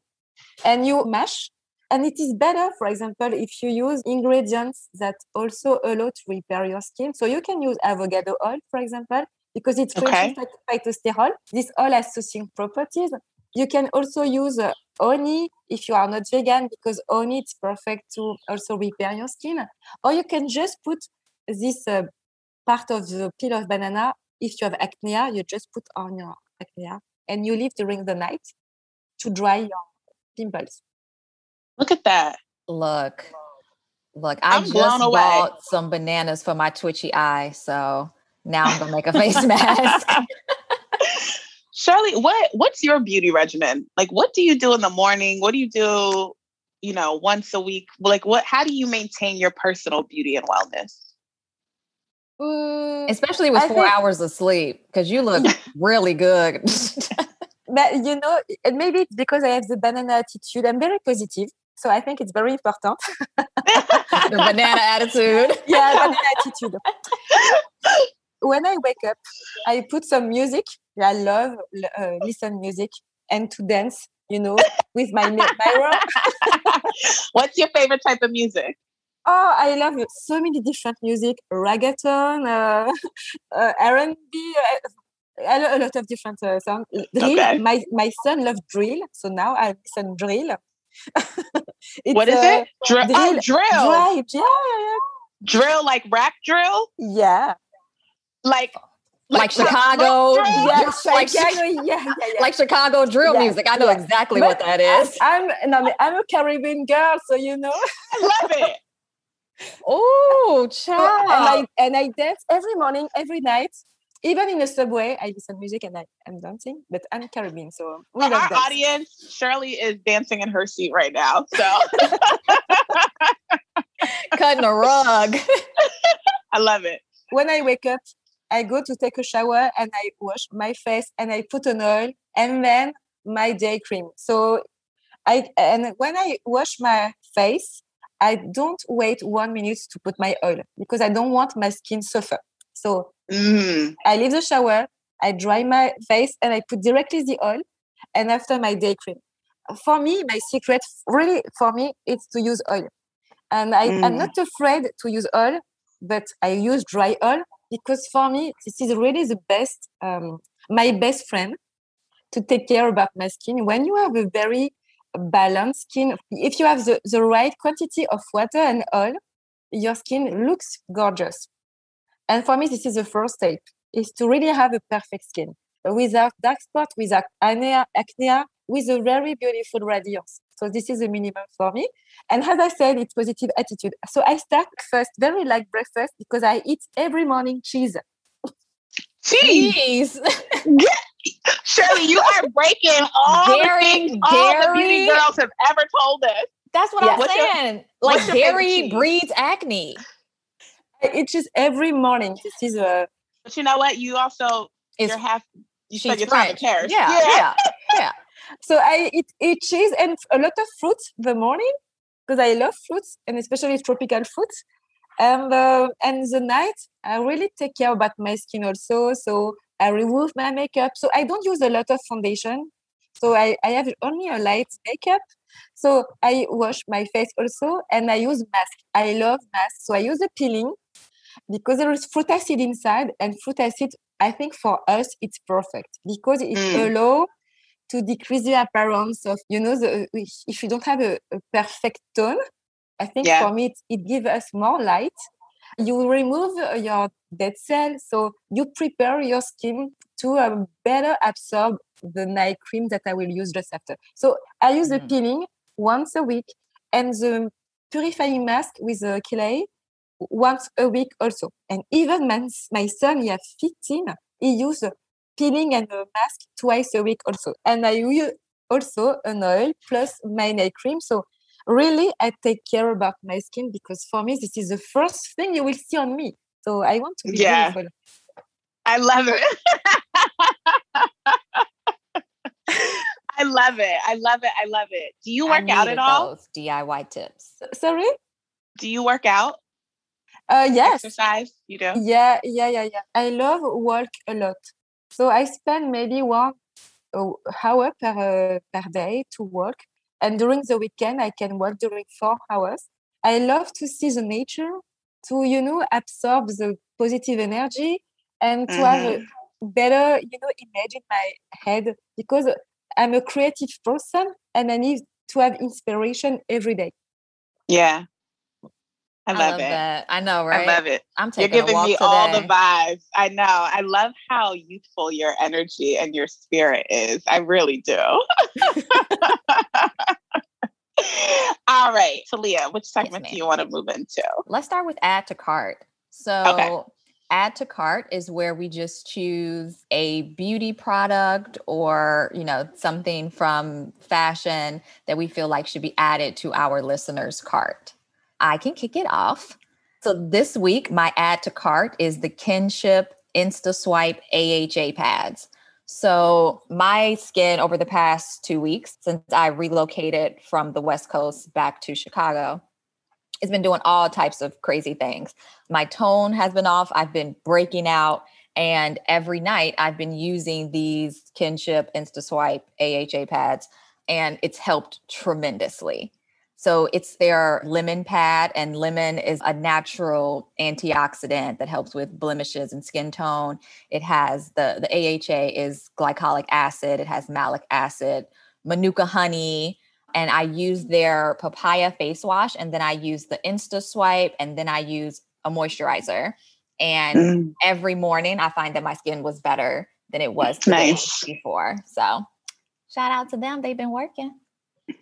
and you mash. And it is better, for example, if you use ingredients that also allow to repair your skin. So you can use avocado oil, for example, because it's rich in phytosterol. This oil has soothing properties. You can also use honey if you are not vegan, because honey is perfect to also repair your skin. Or you can just put this part of the peel of banana. If you have acne, you just put on your acne and you leave during the night to dry your pimples. Look at that. Look, I just bought some bananas for my twitchy eye. So now I'm going to make a face mask. Shirley, what's your beauty regimen? Like, what do you do in the morning? What do you do, once a week? Like, how do you maintain your personal beauty and wellness? Especially with 4 hours of sleep, because you look really good. But, maybe it's because I have the banana attitude. I'm very positive. So I think it's very important. The banana attitude. Yeah, banana attitude. When I wake up, I put some music. I love listen music and to dance, with my mirror. What's your favorite type of music? Oh, I love so many different music. Reggaeton, R&B, a lot of different sounds. Drill. Okay. My son loves drill, so now I listen drill. What is it? Drill. Right. Yeah. Drill, like rap drill? Yeah. Like Chicago, like Chicago drill music. I know exactly but what that is. I'm a Caribbean girl, so I love it. Oh, child! And I dance every morning, every night, even in the subway. I listen to music and I'm dancing. But I'm Caribbean, so our audience, Shirley is dancing in her seat right now. So cutting a rug. I love it. When I wake up, I go to take a shower and I wash my face and I put an oil and then my day cream. So when I wash my face, I don't wait 1 minute to put my oil because I don't want my skin suffer. So I leave the shower, I dry my face and I put directly the oil, and after my day cream. For me, my secret, really, for me, it's to use oil. And I'm not afraid to use oil, but I use dry oil because for me, this is really the best, my best friend to take care about my skin. When you have a very balanced skin, if you have the right quantity of water and oil, your skin looks gorgeous. And for me, this is the first step, is to really have a perfect skin without dark spot, without acne, with a very beautiful radiance. So this is the minimum for me. And as I said, it's positive attitude. So I start first very light breakfast because I eat every morning cheese. Cheese! Shirley, you are breaking all the beauty girls have ever told us. That's what I'm saying. Dairy breeds acne. It's just every morning. This is a. But you know what? You also you're half. You said your father cares. Yeah. So I eat cheese and a lot of fruits in the morning because I love fruits and especially tropical fruits. And the night I really take care about my skin also. So I remove my makeup. So I don't use a lot of foundation. So I have only a light makeup. So I wash my face also and I use mask. I love masks. So I use a peeling because there is fruit acid inside, and fruit acid, I think for us, it's perfect because it allows to decrease the appearance of, if you don't have a perfect tone, I think for me, it gives us more light. You remove your dead cell, so you prepare your skin to better absorb the night cream that I will use just after. So I use the peeling once a week and the purifying mask with the clay once a week also. And even my son, he has 15, he uses peeling and a mask twice a week also. And I use also an oil plus my night cream. So really, I take care about my skin because for me, this is the first thing you will see on me. So I want to be beautiful. I love it. I love it. Do you work out at all? DIY tips. Sorry? Do you work out? Yes. Exercise? You do? Yeah. I love work a lot. So I spend maybe 1 hour per day to work. And during the weekend, I can work during 4 hours. I love to see the nature, to, absorb the positive energy and to have a better, image in my head because I'm a creative person and I need to have inspiration every day. Yeah. I love that. I know, right? I love it. I'm taking a walk today. You're giving me all the vibes. I know. I love how youthful your energy and your spirit is. I really do. All right, Talia, which segment do you want to move into? Let's start with add to cart. So add to cart is where we just choose a beauty product or, something from fashion that we feel like should be added to our listeners' cart. I can kick it off. So this week, my add to cart is the Kinship InstaSwipe AHA pads. So my skin over the past 2 weeks, since I relocated from the West Coast back to Chicago, has been doing all types of crazy things. My tone has been off. I've been breaking out. And every night I've been using these Kinship InstaSwipe AHA pads, and it's helped tremendously. So it's their lemon pad, and lemon is a natural antioxidant that helps with blemishes and skin tone. It has the AHA is glycolic acid. It has malic acid, manuka honey, and I use their papaya face wash, and then I use the InstaSwipe, and then I use a moisturizer. And every morning I find that my skin was better than it was before. So shout out to them. They've been working.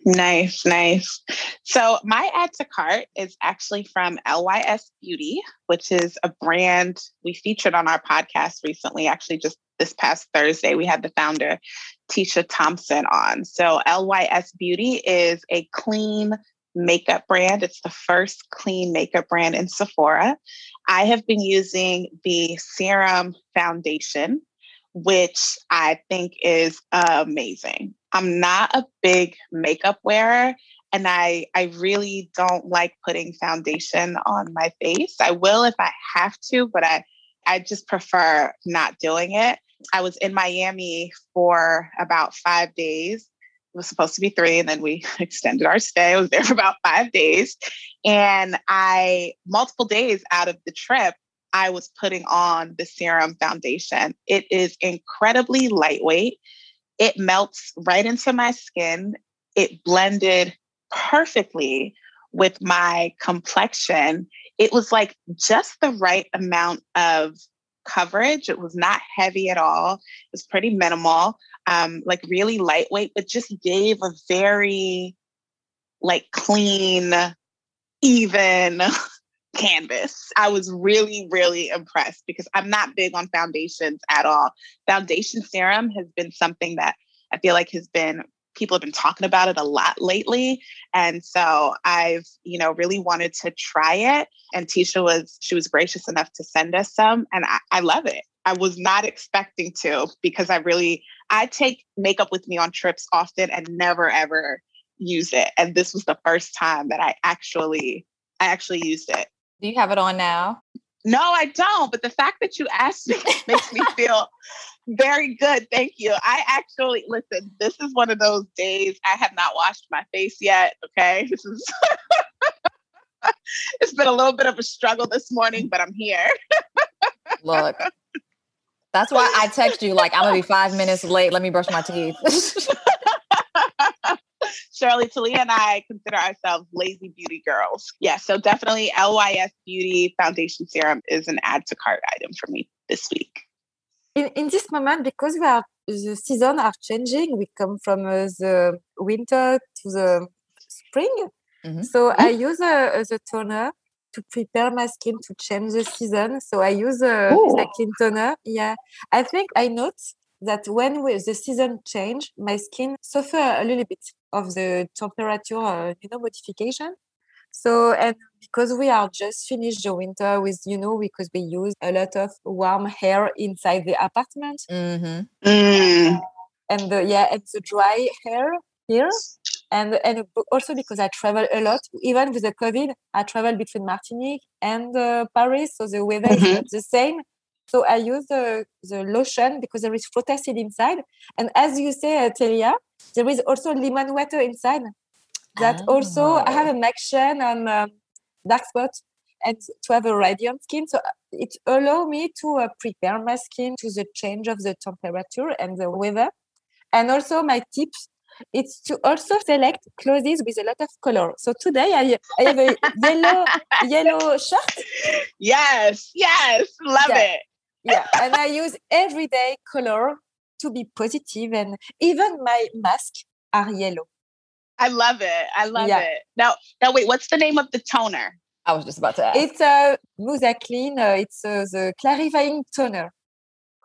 Nice. So my add to cart is actually from LYS Beauty, which is a brand we featured on our podcast recently. Actually, just this past Thursday, we had the founder, Tisha Thompson, on. So LYS Beauty is a clean makeup brand. It's the first clean makeup brand in Sephora. I have been using the serum foundation, which I think is amazing. I'm not a big makeup wearer, and I really don't like putting foundation on my face. I will if I have to, but I just prefer not doing it. I was in Miami for about 5 days. It was supposed to be 3, and then we extended our stay. I was there for about 5 days. And multiple days out of the trip, I was putting on the serum foundation. It is incredibly lightweight. It melts right into my skin. It blended perfectly with my complexion. It was like just the right amount of coverage. It was not heavy at all. It was pretty minimal, like really lightweight, but just gave a very like clean, even canvas. I was really, really impressed because I'm not big on foundations at all. Foundation serum has been something that I feel like people have been talking about it a lot lately. And so I've, really wanted to try it. And Tisha she was gracious enough to send us some. And I love it. I was not expecting to, because I take makeup with me on trips often and never, ever use it. And this was the first time that I actually used it. Do you have it on now? No, I don't. But the fact that you asked me makes me feel very good. Thank you. I actually, listen, this is one of those days I have not washed my face yet. Okay. This is, it's been a little bit of a struggle this morning, but I'm here. Look, that's why I text you like, I'm going to be 5 minutes late. Let me brush my teeth. Shirley, Talia, and I consider ourselves lazy beauty girls. Yeah, so definitely LYS Beauty Foundation Serum is an add to cart item for me this week. In this moment, because the seasons are changing, we come from the winter to the spring. Mm-hmm. So I use the toner to prepare my skin to change the season. So I use the skin toner. Yeah, I think I noticed that when the season change, my skin suffer a little bit of the temperature, modification. So, and because we are just finished the winter with, because we use a lot of warm hair inside the apartment. Mm-hmm. And the dry hair here. And also because I travel a lot, even with the COVID, I travel between Martinique and Paris. So the weather is not the same. So I use the lotion because there is fruit acid inside. And as you say, Talia, there is also lemon water inside. That also, I have an action on dark spots and to have a radiant skin. So it allows me to prepare my skin to the change of the temperature and the weather. And also my tips, it's to also select clothes with a lot of color. So today I have a yellow shirt. Yes. Love it. Yeah, and I use everyday color to be positive, and even my masks are yellow. I love it. I love it. Now, wait, what's the name of the toner? I was just about to ask. It's Musa Clean. It's the clarifying toner.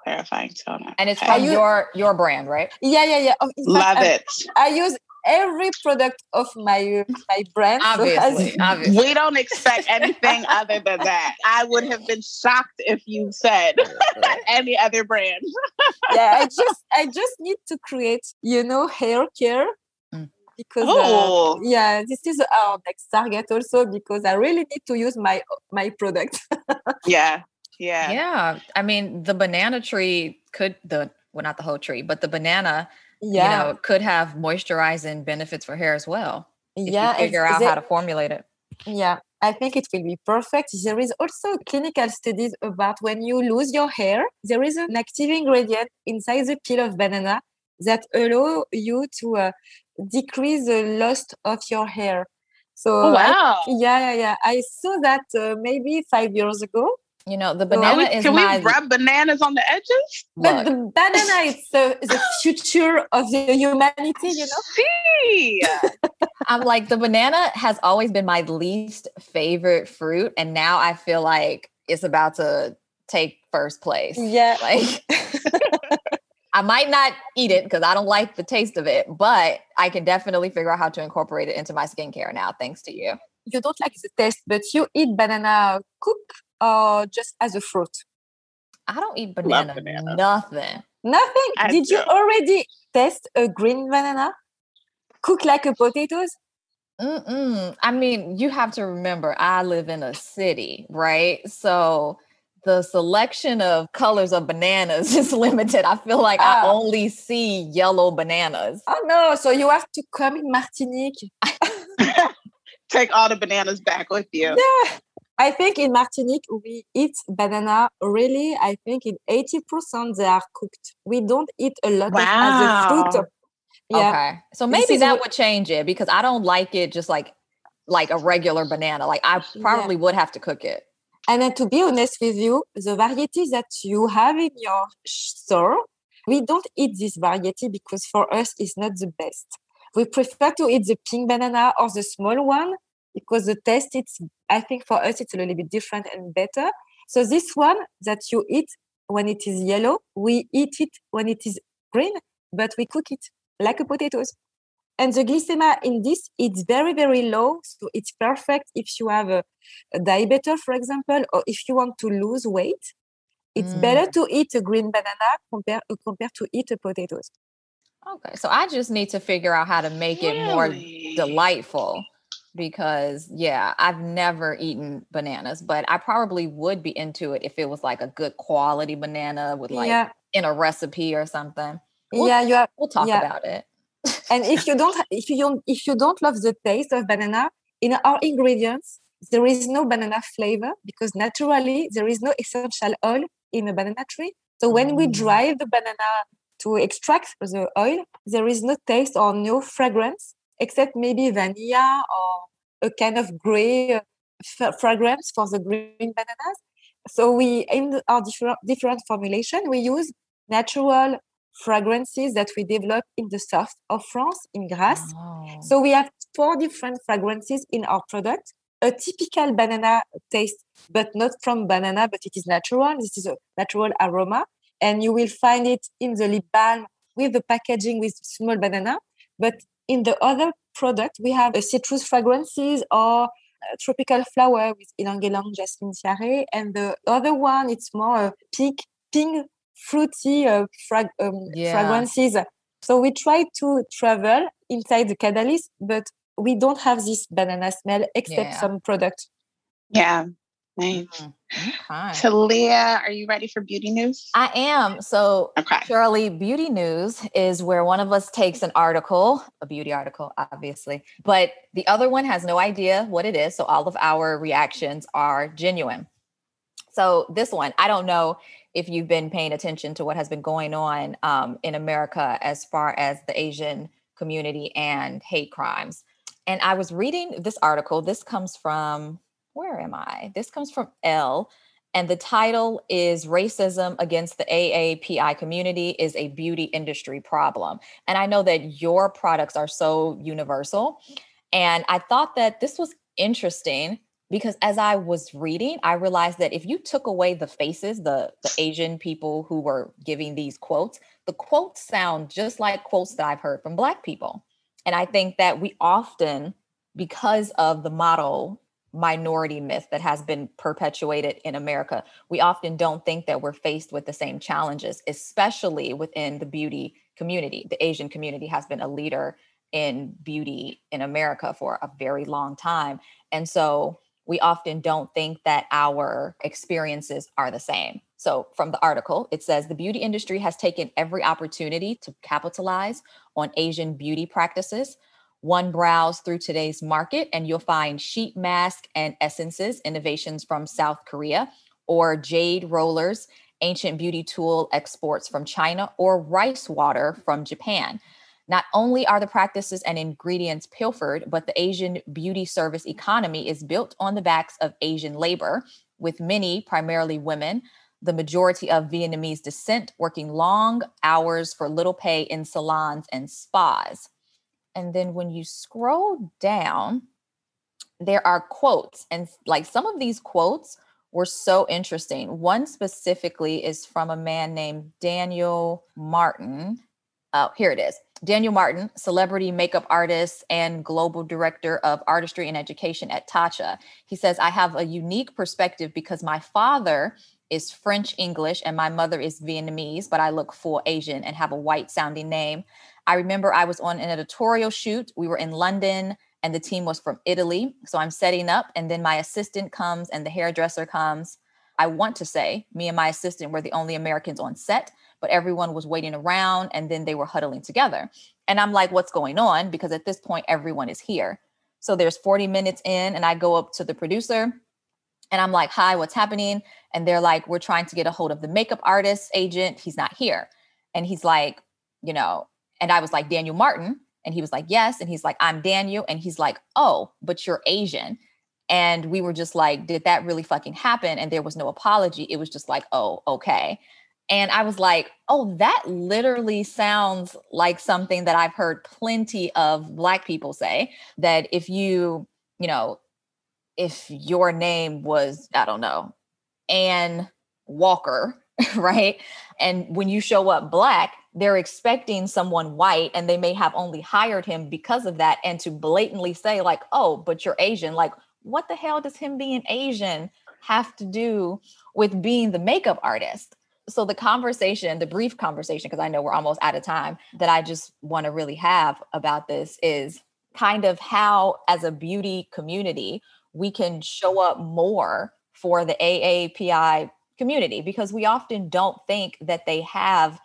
And it's from your brand, right? Yeah. In fact, love it. I use every product of my brand. Obviously. We don't expect anything other than that. I would have been shocked if you said any other brand. Yeah, I just need to create, hair care because this is our next target also, because I really need to use my product. Yeah. I mean, the banana tree not the whole tree, but the banana, could have moisturizing benefits for hair as well. If you figure out how to formulate it. Yeah. I think it will be perfect. There is also clinical studies about when you lose your hair, there is an active ingredient inside the peel of banana that allow you to decrease the loss of your hair. So, wow. I saw that maybe 5 years ago. The banana is Can we rub bananas on the edges? But the banana is the future of the humanity, See? I'm like, the banana has always been my least favorite fruit. And now I feel like it's about to take first place. Yeah. Like, I might not eat it because I don't like the taste of it, but I can definitely figure out how to incorporate it into my skincare now, thanks to you. You don't like the taste, but you eat banana cooked or just as a fruit? I don't eat banana. Nothing. Did you already taste a green banana cooked like a potatoes? I mean, you have to remember, I live in a city, right? So the selection of colors of bananas is limited. I feel like I only see yellow bananas. Oh no, so you have to come in Martinique. Take all the bananas back with you. Yeah. I think in Martinique, we eat banana. Really, I think in 80% they are cooked. We don't eat a lot of as a fruit. Yeah. Okay. So maybe that would change it, because I don't like it just like a regular banana. Like I probably would have to cook it. And then to be honest with you, the varieties that you have in your store, we don't eat this variety because for us, it's not the best. We prefer to eat the pink banana or the small one because the taste, I think for us, it's a little bit different and better. So this one that you eat when it is yellow, we eat it when it is green, but we cook it like a potatoes. And the glycemia in this, it's very, very low. So it's perfect if you have a diabetes, for example, or if you want to lose weight. It's better to eat a green banana compared to eat a potatoes. Okay. So I just need to figure out how to make it more delightful because, I've never eaten bananas, but I probably would be into it if it was like a good quality banana with in a recipe or something. We'll talk about it. And if you don't love the taste of banana, in our ingredients, there is no banana flavor because naturally there is no essential oil in a banana tree. So when we dry the banana to extract the oil, there is no taste or no fragrance except maybe vanilla or a kind of gray fragrance for the green bananas. So in our different formulation, we use natural fragrances that we develop in the south of France, in Grasse. Oh. So we have 4 different fragrances in our product. A typical banana taste, but not from banana, but it is natural. This is a natural aroma. And you will find it in the lip balm with the packaging with small banana. But in the other product, we have a citrus fragrances or tropical flower with ylang-ylang, jasmine tiare. And the other one, it's more a pink fruity fragrances. So we try to travel inside the Cadalys, but we don't have this banana smell except some product. Yeah. Nice. Okay. Talia, are you ready for beauty news? I am. So Shirley, beauty news is where one of us takes an article, a beauty article, obviously, but the other one has no idea what it is. So all of our reactions are genuine. So this one, I don't know if you've been paying attention to what has been going on in America as far as the Asian community and hate crimes. And I was reading this article. This comes from, where am I? This comes from Elle. And the title is Racism Against the AAPI Community is a Beauty Industry Problem. And I know that your products are so universal. And I thought that this was interesting because as I was reading, I realized that if you took away the faces, the Asian people who were giving these quotes, the quotes sound just like quotes that I've heard from Black people. And I think that we often, because of the model minority myth that has been perpetuated in America, we often don't think that we're faced with the same challenges, especially within the beauty community. The Asian community has been a leader in beauty in America for a very long time. And so we often don't think that our experiences are the same. So from the article, it says the beauty industry has taken every opportunity to capitalize on Asian beauty practices. One browse through today's market and you'll find sheet mask and essences, innovations from South Korea, or jade rollers, ancient beauty tool exports from China, or rice water from Japan. Not only are the practices and ingredients pilfered, but the Asian beauty service economy is built on the backs of Asian labor, with many, primarily women, the majority of Vietnamese descent, working long hours for little pay in salons and spas. And then when you scroll down, there are quotes. And like some of these quotes were so interesting. One specifically is from a man named Daniel Martin. Oh, here it is. Daniel Martin, celebrity makeup artist and global director of artistry and education at Tatcha. He says, I have a unique perspective because my father is French English and my mother is Vietnamese, but I look full Asian and have a white sounding name. I remember I was on an editorial shoot. We were in London and the team was from Italy. So I'm setting up and then my assistant comes and the hairdresser comes. I want to say me and my assistant were the only Americans on set, but everyone was waiting around and then they were huddling together. And I'm like, what's going on? Because at this point, everyone is here. So there's 40 minutes in and I go up to the producer and I'm like, hi, what's happening? And they're like, we're trying to get a hold of the makeup artist's agent. He's not here. And he's like, you know, and I was like, Daniel Martin. And he was like, yes. And he's like, I'm Daniel. And he's like, oh, but you're Asian. And we were just like, did that really fucking happen? And there was no apology. It was just like, oh, okay. And I was like, oh, that literally sounds like something that I've heard plenty of Black people say, that if you, you know, if your name was, I don't know, Ann Walker, right? And when you show up Black, they're expecting someone white and they may have only hired him because of that. And to blatantly say like, oh, but you're Asian. Like, what the hell does him being Asian have to do with being the makeup artist? So the conversation, the brief conversation, because I know we're almost out of time, that I just want to really have about this is kind of how, as a beauty community, we can show up more for the AAPI community, because we often don't think that they have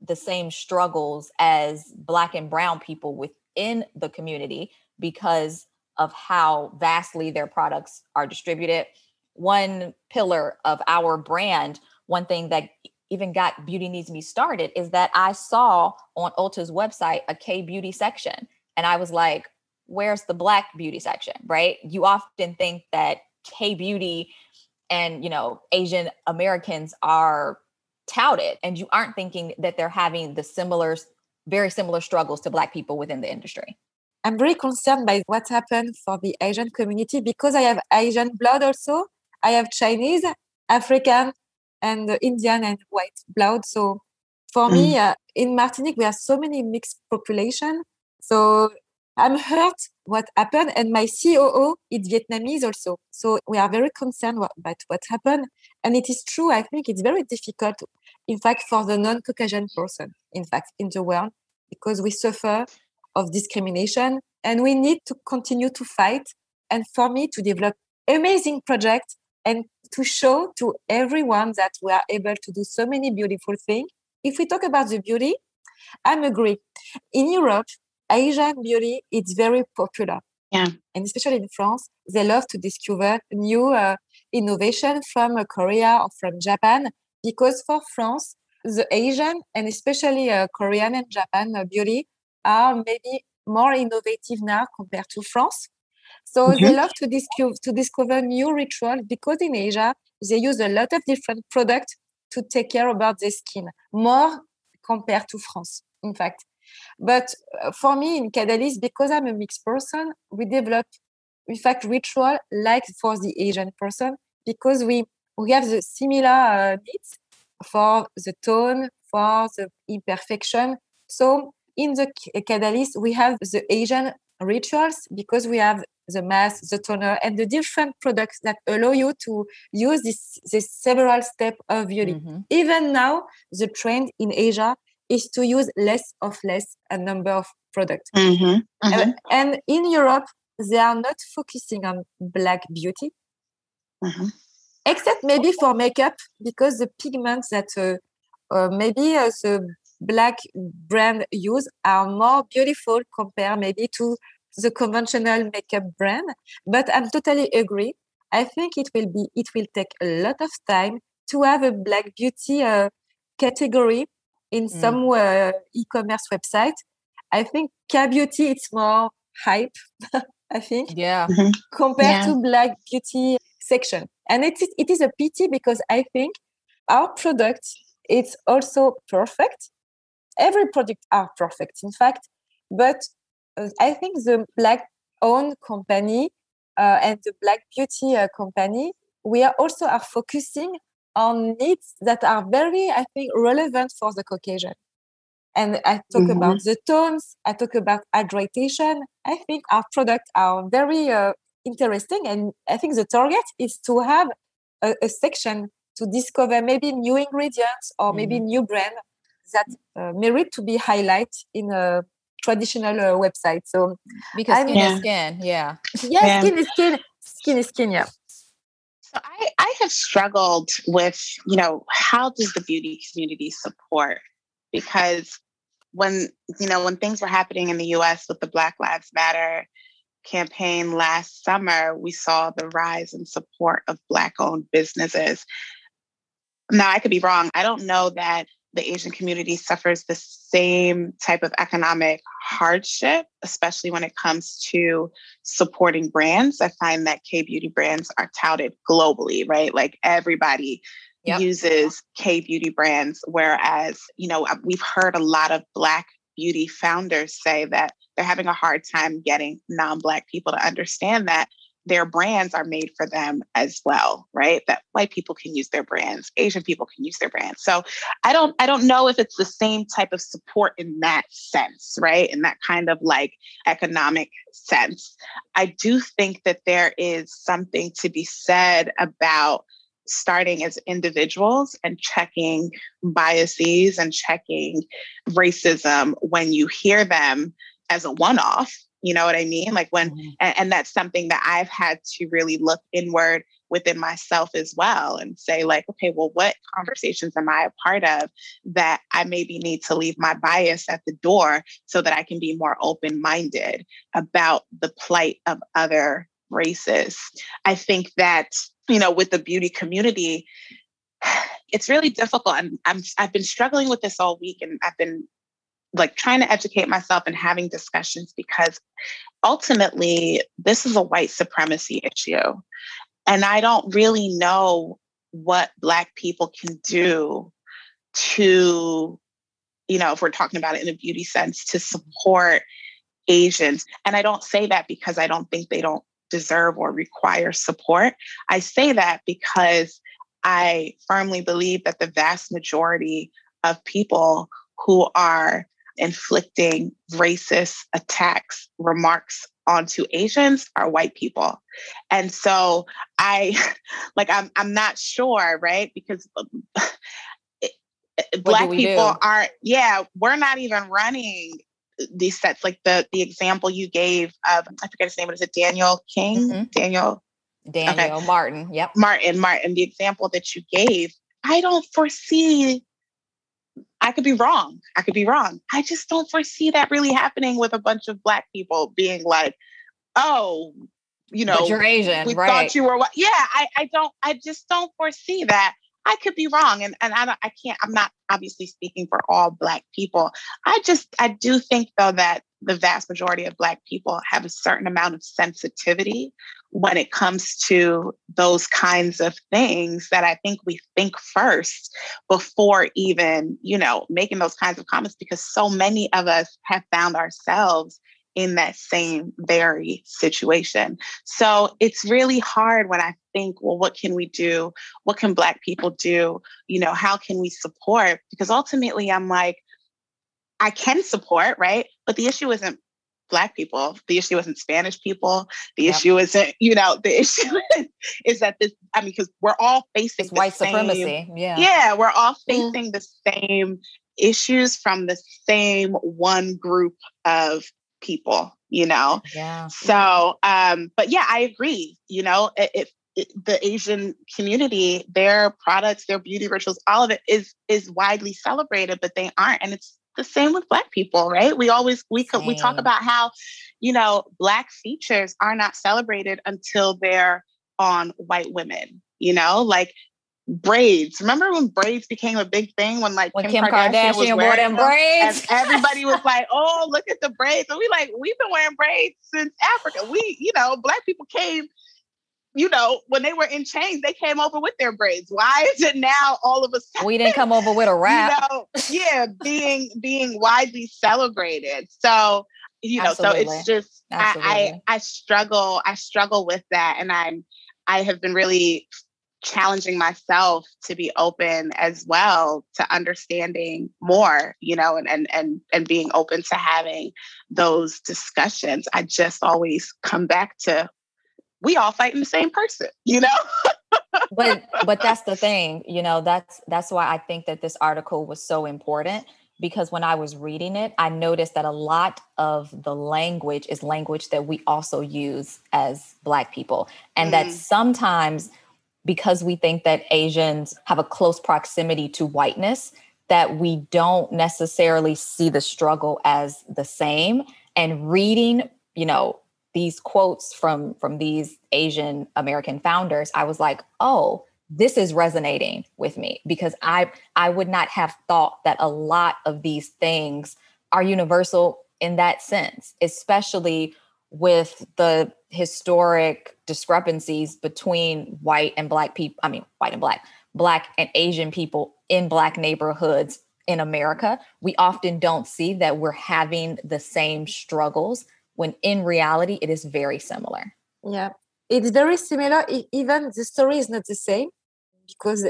the same struggles as Black and brown people within the community because of how vastly their products are distributed. One pillar of our brand, one thing that even got Beauty Needs Me started, is that I saw on Ulta's website a K-beauty section. And I was like, where's the Black beauty section, right? You often think that K-beauty and, you know, Asian Americans are touted, and you aren't thinking that they're having the similar, very similar struggles to Black people within the industry. I'm really concerned by what's happened for the Asian community because I have Asian blood also. I have Chinese, African, and Indian and white blood. So for me, in Martinique, we have so many mixed population. So I'm hurt what happened. And my COO is Vietnamese also. So we are very concerned about what happened. And it is true. I think it's very difficult, in fact, for the non-Caucasian person, in fact, in the world, because we suffer of discrimination and we need to continue to fight. And for me, to develop amazing projects and to show to everyone that we are able to do so many beautiful things. If we talk about the beauty, I'm agree. In Europe, Asian beauty is very popular. Yeah. And especially in France, they love to discover new innovation from Korea or from Japan, because for France, the Asian and especially Korean and Japan beauty are maybe more innovative now compared to France. So they love to discover new rituals, because in Asia, they use a lot of different products to take care about their skin, more compared to France, in fact. But for me, in Cadalys, because I'm a mixed person, we develop, in fact, ritual like for the Asian person, because we have the similar needs for the tone, for the imperfection. So in the Cadalys, we have the Asian rituals because we have the mask, the toner, and the different products that allow you to use this several steps of beauty. Mm-hmm. Even now, the trend in Asia is to use less a number of products. Mm-hmm. Mm-hmm. And in Europe, they are not focusing on Black beauty, except maybe for makeup, because the pigments that maybe the Black brand use are more beautiful compared maybe to the conventional makeup brand. But I'm totally agree. I think it will take a lot of time to have a Black beauty category in some e-commerce website. I think K-beauty, it's more hype, I think, compared to Black beauty section. And it is a pity, because I think our product, it's also perfect. Every product are perfect, in fact, but I think the Black-owned company and the Black beauty company, we are also focusing on needs that are very, I think, relevant for the Caucasian. And I talk about the tones, I talk about hydration. I think our products are very interesting. And I think the target is to have a section to discover maybe new ingredients or maybe new brands that merit to be highlighted in a traditional website. So because skin is skin. Skin is skin. Yeah. So I have struggled with, you know, how does the beauty community support? Because when, you know, when things were happening in the U.S. with the Black Lives Matter campaign last summer, we saw the rise in support of Black-owned businesses. Now, I could be wrong. I don't know that the Asian community suffers the same type of economic hardship, especially when it comes to supporting brands. I find that K-beauty brands are touted globally, right? Like everybody uses K-beauty brands. Whereas, you know, we've heard a lot of Black beauty founders say that they're having a hard time getting non-Black people to understand that their brands are made for them as well, right? That white people can use their brands, Asian people can use their brands. So I don't know if it's the same type of support in that sense, right? In that kind of like economic sense. I do think that there is something to be said about starting as individuals and checking biases and checking racism when you hear them as a one-off. You know what I mean? Like when, and that's something that I've had to really look inward within myself as well and say like, okay, well, what conversations am I a part of that I maybe need to leave my bias at the door so that I can be more open-minded about the plight of other races? I think that, you know, with the beauty community, it's really difficult. And I've been struggling with this all week, and I've been like trying to educate myself and having discussions, because ultimately this is a white supremacy issue. And I don't really know what Black people can do to, you know, if we're talking about it in a beauty sense, to support Asians. And I don't say that because I don't think they don't deserve or require support. I say that because I firmly believe that the vast majority of people who are inflicting racist attacks, remarks onto Asians are white people. And so I'm not sure, right? Because Black people aren't, we're not even running these sets. Like the example you gave of, I forget his name, was it Daniel King? Mm-hmm. Daniel okay. Martin. Yep. Martin, the example that you gave, I don't foresee, I could be wrong. I just don't foresee that really happening with a bunch of Black people being like, oh, you know, but you're Asian, we right? thought you were white. Yeah, I just don't foresee that. I could be wrong. I'm not obviously speaking for all Black people. I do think though that the vast majority of Black people have a certain amount of sensitivity when it comes to those kinds of things, that I think we think first before even, you know, making those kinds of comments, because so many of us have found ourselves in that same very situation. So it's really hard when I think, well, what can we do? What can Black people do? You know, how can we support? Because ultimately I'm like, I can support, right? But the issue isn't Black people. The issue isn't Spanish people. The issue isn't, you know, the issue is that this, I mean, because we're all facing white supremacy. Yeah, we're all facing the same issues from the same one group of people, you know? Yeah. So, but yeah, I agree. You know, the Asian community, their products, their beauty rituals, all of it is widely celebrated, but they aren't. And it's the same with Black people, right? We talk about how, you know, Black features are not celebrated until they're on white women, you know, like braids. Remember when braids became a big thing, when Kim Kardashian was wore them braids? And everybody was like, oh, look at the braids. And we've been wearing braids since Africa. We, you know, Black people came, you know, when they were in chains, they came over with their braids. Why is it now all of a sudden? We didn't come over with a wrap. You know, being widely celebrated. So, you know, absolutely. So it's just, I struggle with that. And I have been really challenging myself to be open as well to understanding more, you know, and being open to having those discussions. I just always come back to, we all fighting the same person, you know? but that's the thing, you know, that's why I think that this article was so important, because when I was reading it, I noticed that a lot of the language is language that we also use as Black people. And that sometimes because we think that Asians have a close proximity to whiteness, that we don't necessarily see the struggle as the same. And reading, you know, these quotes from these Asian American founders, I was like, oh, this is resonating with me, because I would not have thought that a lot of these things are universal in that sense, especially with the historic discrepancies between white and Black people, Black and Asian people in Black neighborhoods in America. We often don't see that we're having the same struggles when in reality, it is very similar. Yeah, it's very similar. Even the story is not the same, because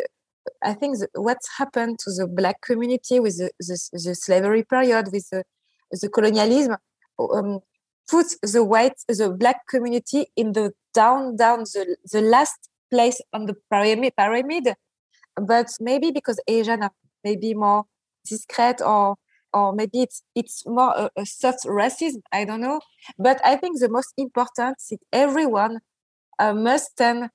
I think what's happened to the Black community with the slavery period, with the colonialism, puts the Black community in the down, the last place on the pyramid. But maybe because Asian are maybe more discreet, or maybe it's more a soft racism, I don't know. But I think the most important is everyone must stand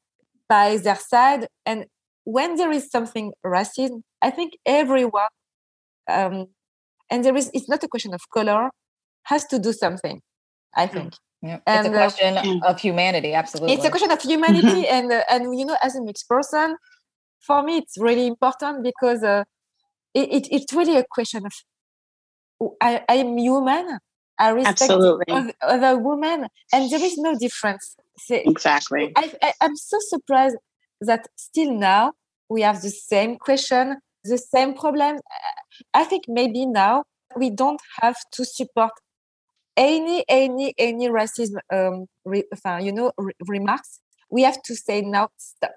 by their side. And when there is something racism, I think everyone, and it's not a question of color, has to do something, I think. Yeah. It's a question of humanity, absolutely. It's a question of humanity. And you know, as a mixed person, for me, it's really important, because it's really a question of, I'm human. I respect other women, and there is no difference. Exactly. I'm so surprised that still now we have the same question, the same problem. I think maybe now we don't have to support any racism, remarks. We have to say now stop,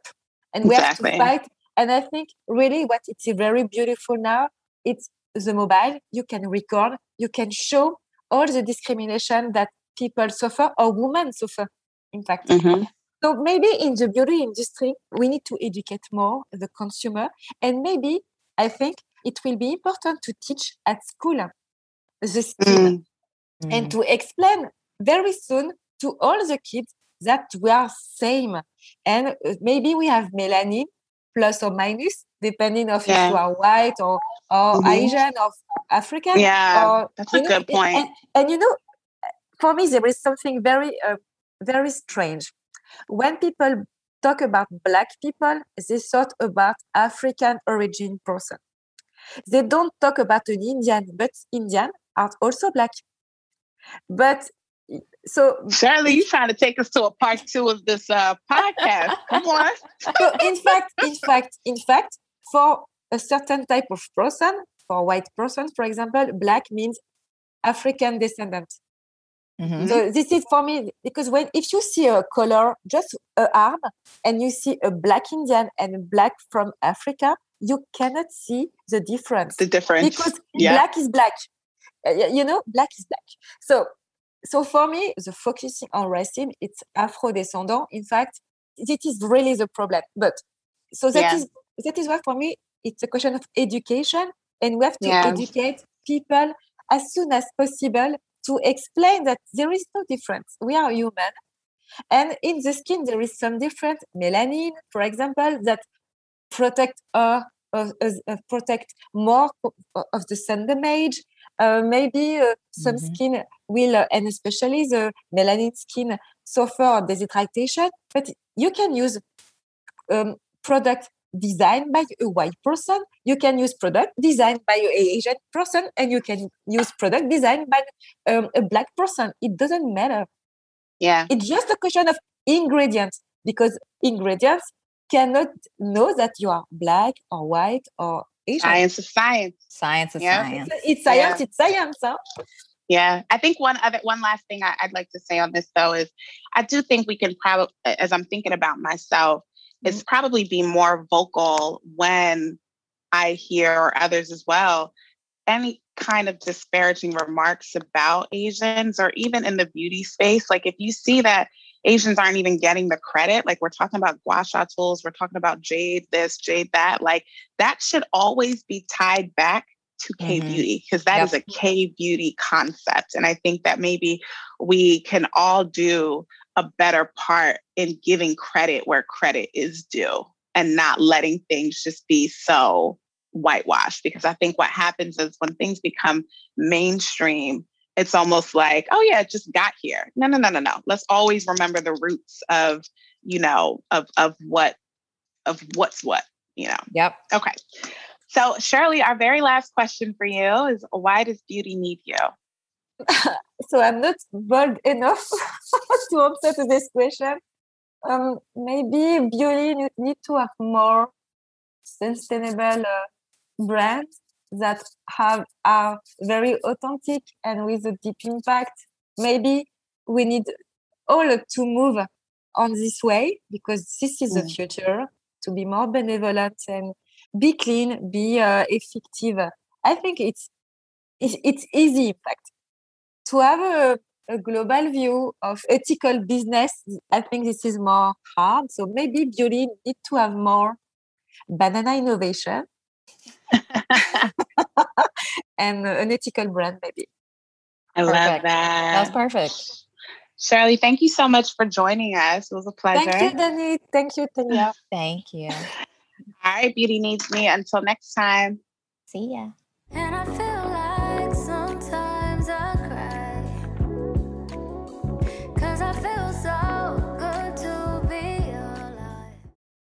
and we have to fight. And I think really what it's very beautiful now, it's the mobile. You can record, you can show all the discrimination that people suffer, or women suffer, in fact. Mm-hmm. So maybe in the beauty industry, we need to educate more the consumer. And maybe I think it will be important to teach at school the skill and to explain very soon to all the kids that we are same. And maybe we have melanin, plus or minus, depending on if you are white or Asian or African. Yeah, or, that's a good point. And you know, for me, there is something very, very strange. When people talk about Black people, they thought about African origin person. They don't talk about an Indian, but Indian are also Black. But so Shirley, you're trying to take us to a part two of this podcast. Come on. So in fact, for a certain type of person, for white person, for example, Black means African descendant. Mm-hmm. So this is for me, because if you see a color, just an arm, and you see a Black Indian and Black from Africa, you cannot see the difference. Because Black is Black. Black is Black. So for me, the focusing on racism, it's Afro-descendant. In fact, it is really the problem. But so that is why for me, it's a question of education. And we have to educate people as soon as possible to explain that there is no difference. We are human. And in the skin, there is some difference. Melanin, for example, that protect more of the sun damage. Maybe some skin will, and especially the melanin skin, suffer deshydratation. But you can use product designed by a white person. You can use product designed by an Asian person, and you can use product designed by a Black person. It doesn't matter. Yeah, it's just a question of ingredients, because ingredients cannot know that you are Black or white or Asian. Science is science. Science is science. It's science. Yeah. It's science. Huh? Yeah. I think one last thing I'd like to say on this, though, is I do think we can probably, as I'm thinking about myself, is probably be more vocal when I hear, or others as well, any kind of disparaging remarks about Asians, or even in the beauty space. Like if you see that Asians aren't even getting the credit, like we're talking about gua sha tools, we're talking about jade this, jade that, like that should always be tied back to K-beauty, because that is a K-beauty concept. And I think that maybe we can all do a better part in giving credit where credit is due. and not letting things just be so whitewashed. Because I think what happens is when things become mainstream, it's almost like, oh yeah, it just got here. No. Let's always remember the roots of, you know, of what's what, you know? Yep. Okay. So Shirley, our very last question for you is, why does beauty need you? So I'm not bold enough to answer to this question. Maybe beauty need to have more sustainable brands that are very authentic and with a deep impact. Maybe we need all to move on this way, because this is the future, to be more benevolent and be clean, be effective. I think it's easy, in fact, to have a global view of ethical business. I think this is more hard. So maybe beauty need to have more banana innovation and an ethical brand, maybe. I love that. That's perfect. Shirley, thank you so much for joining us. It was a pleasure. Thank you, Dani. Thank you, Talia. Thank you. All right, beauty needs me. Until next time. See ya. And I feel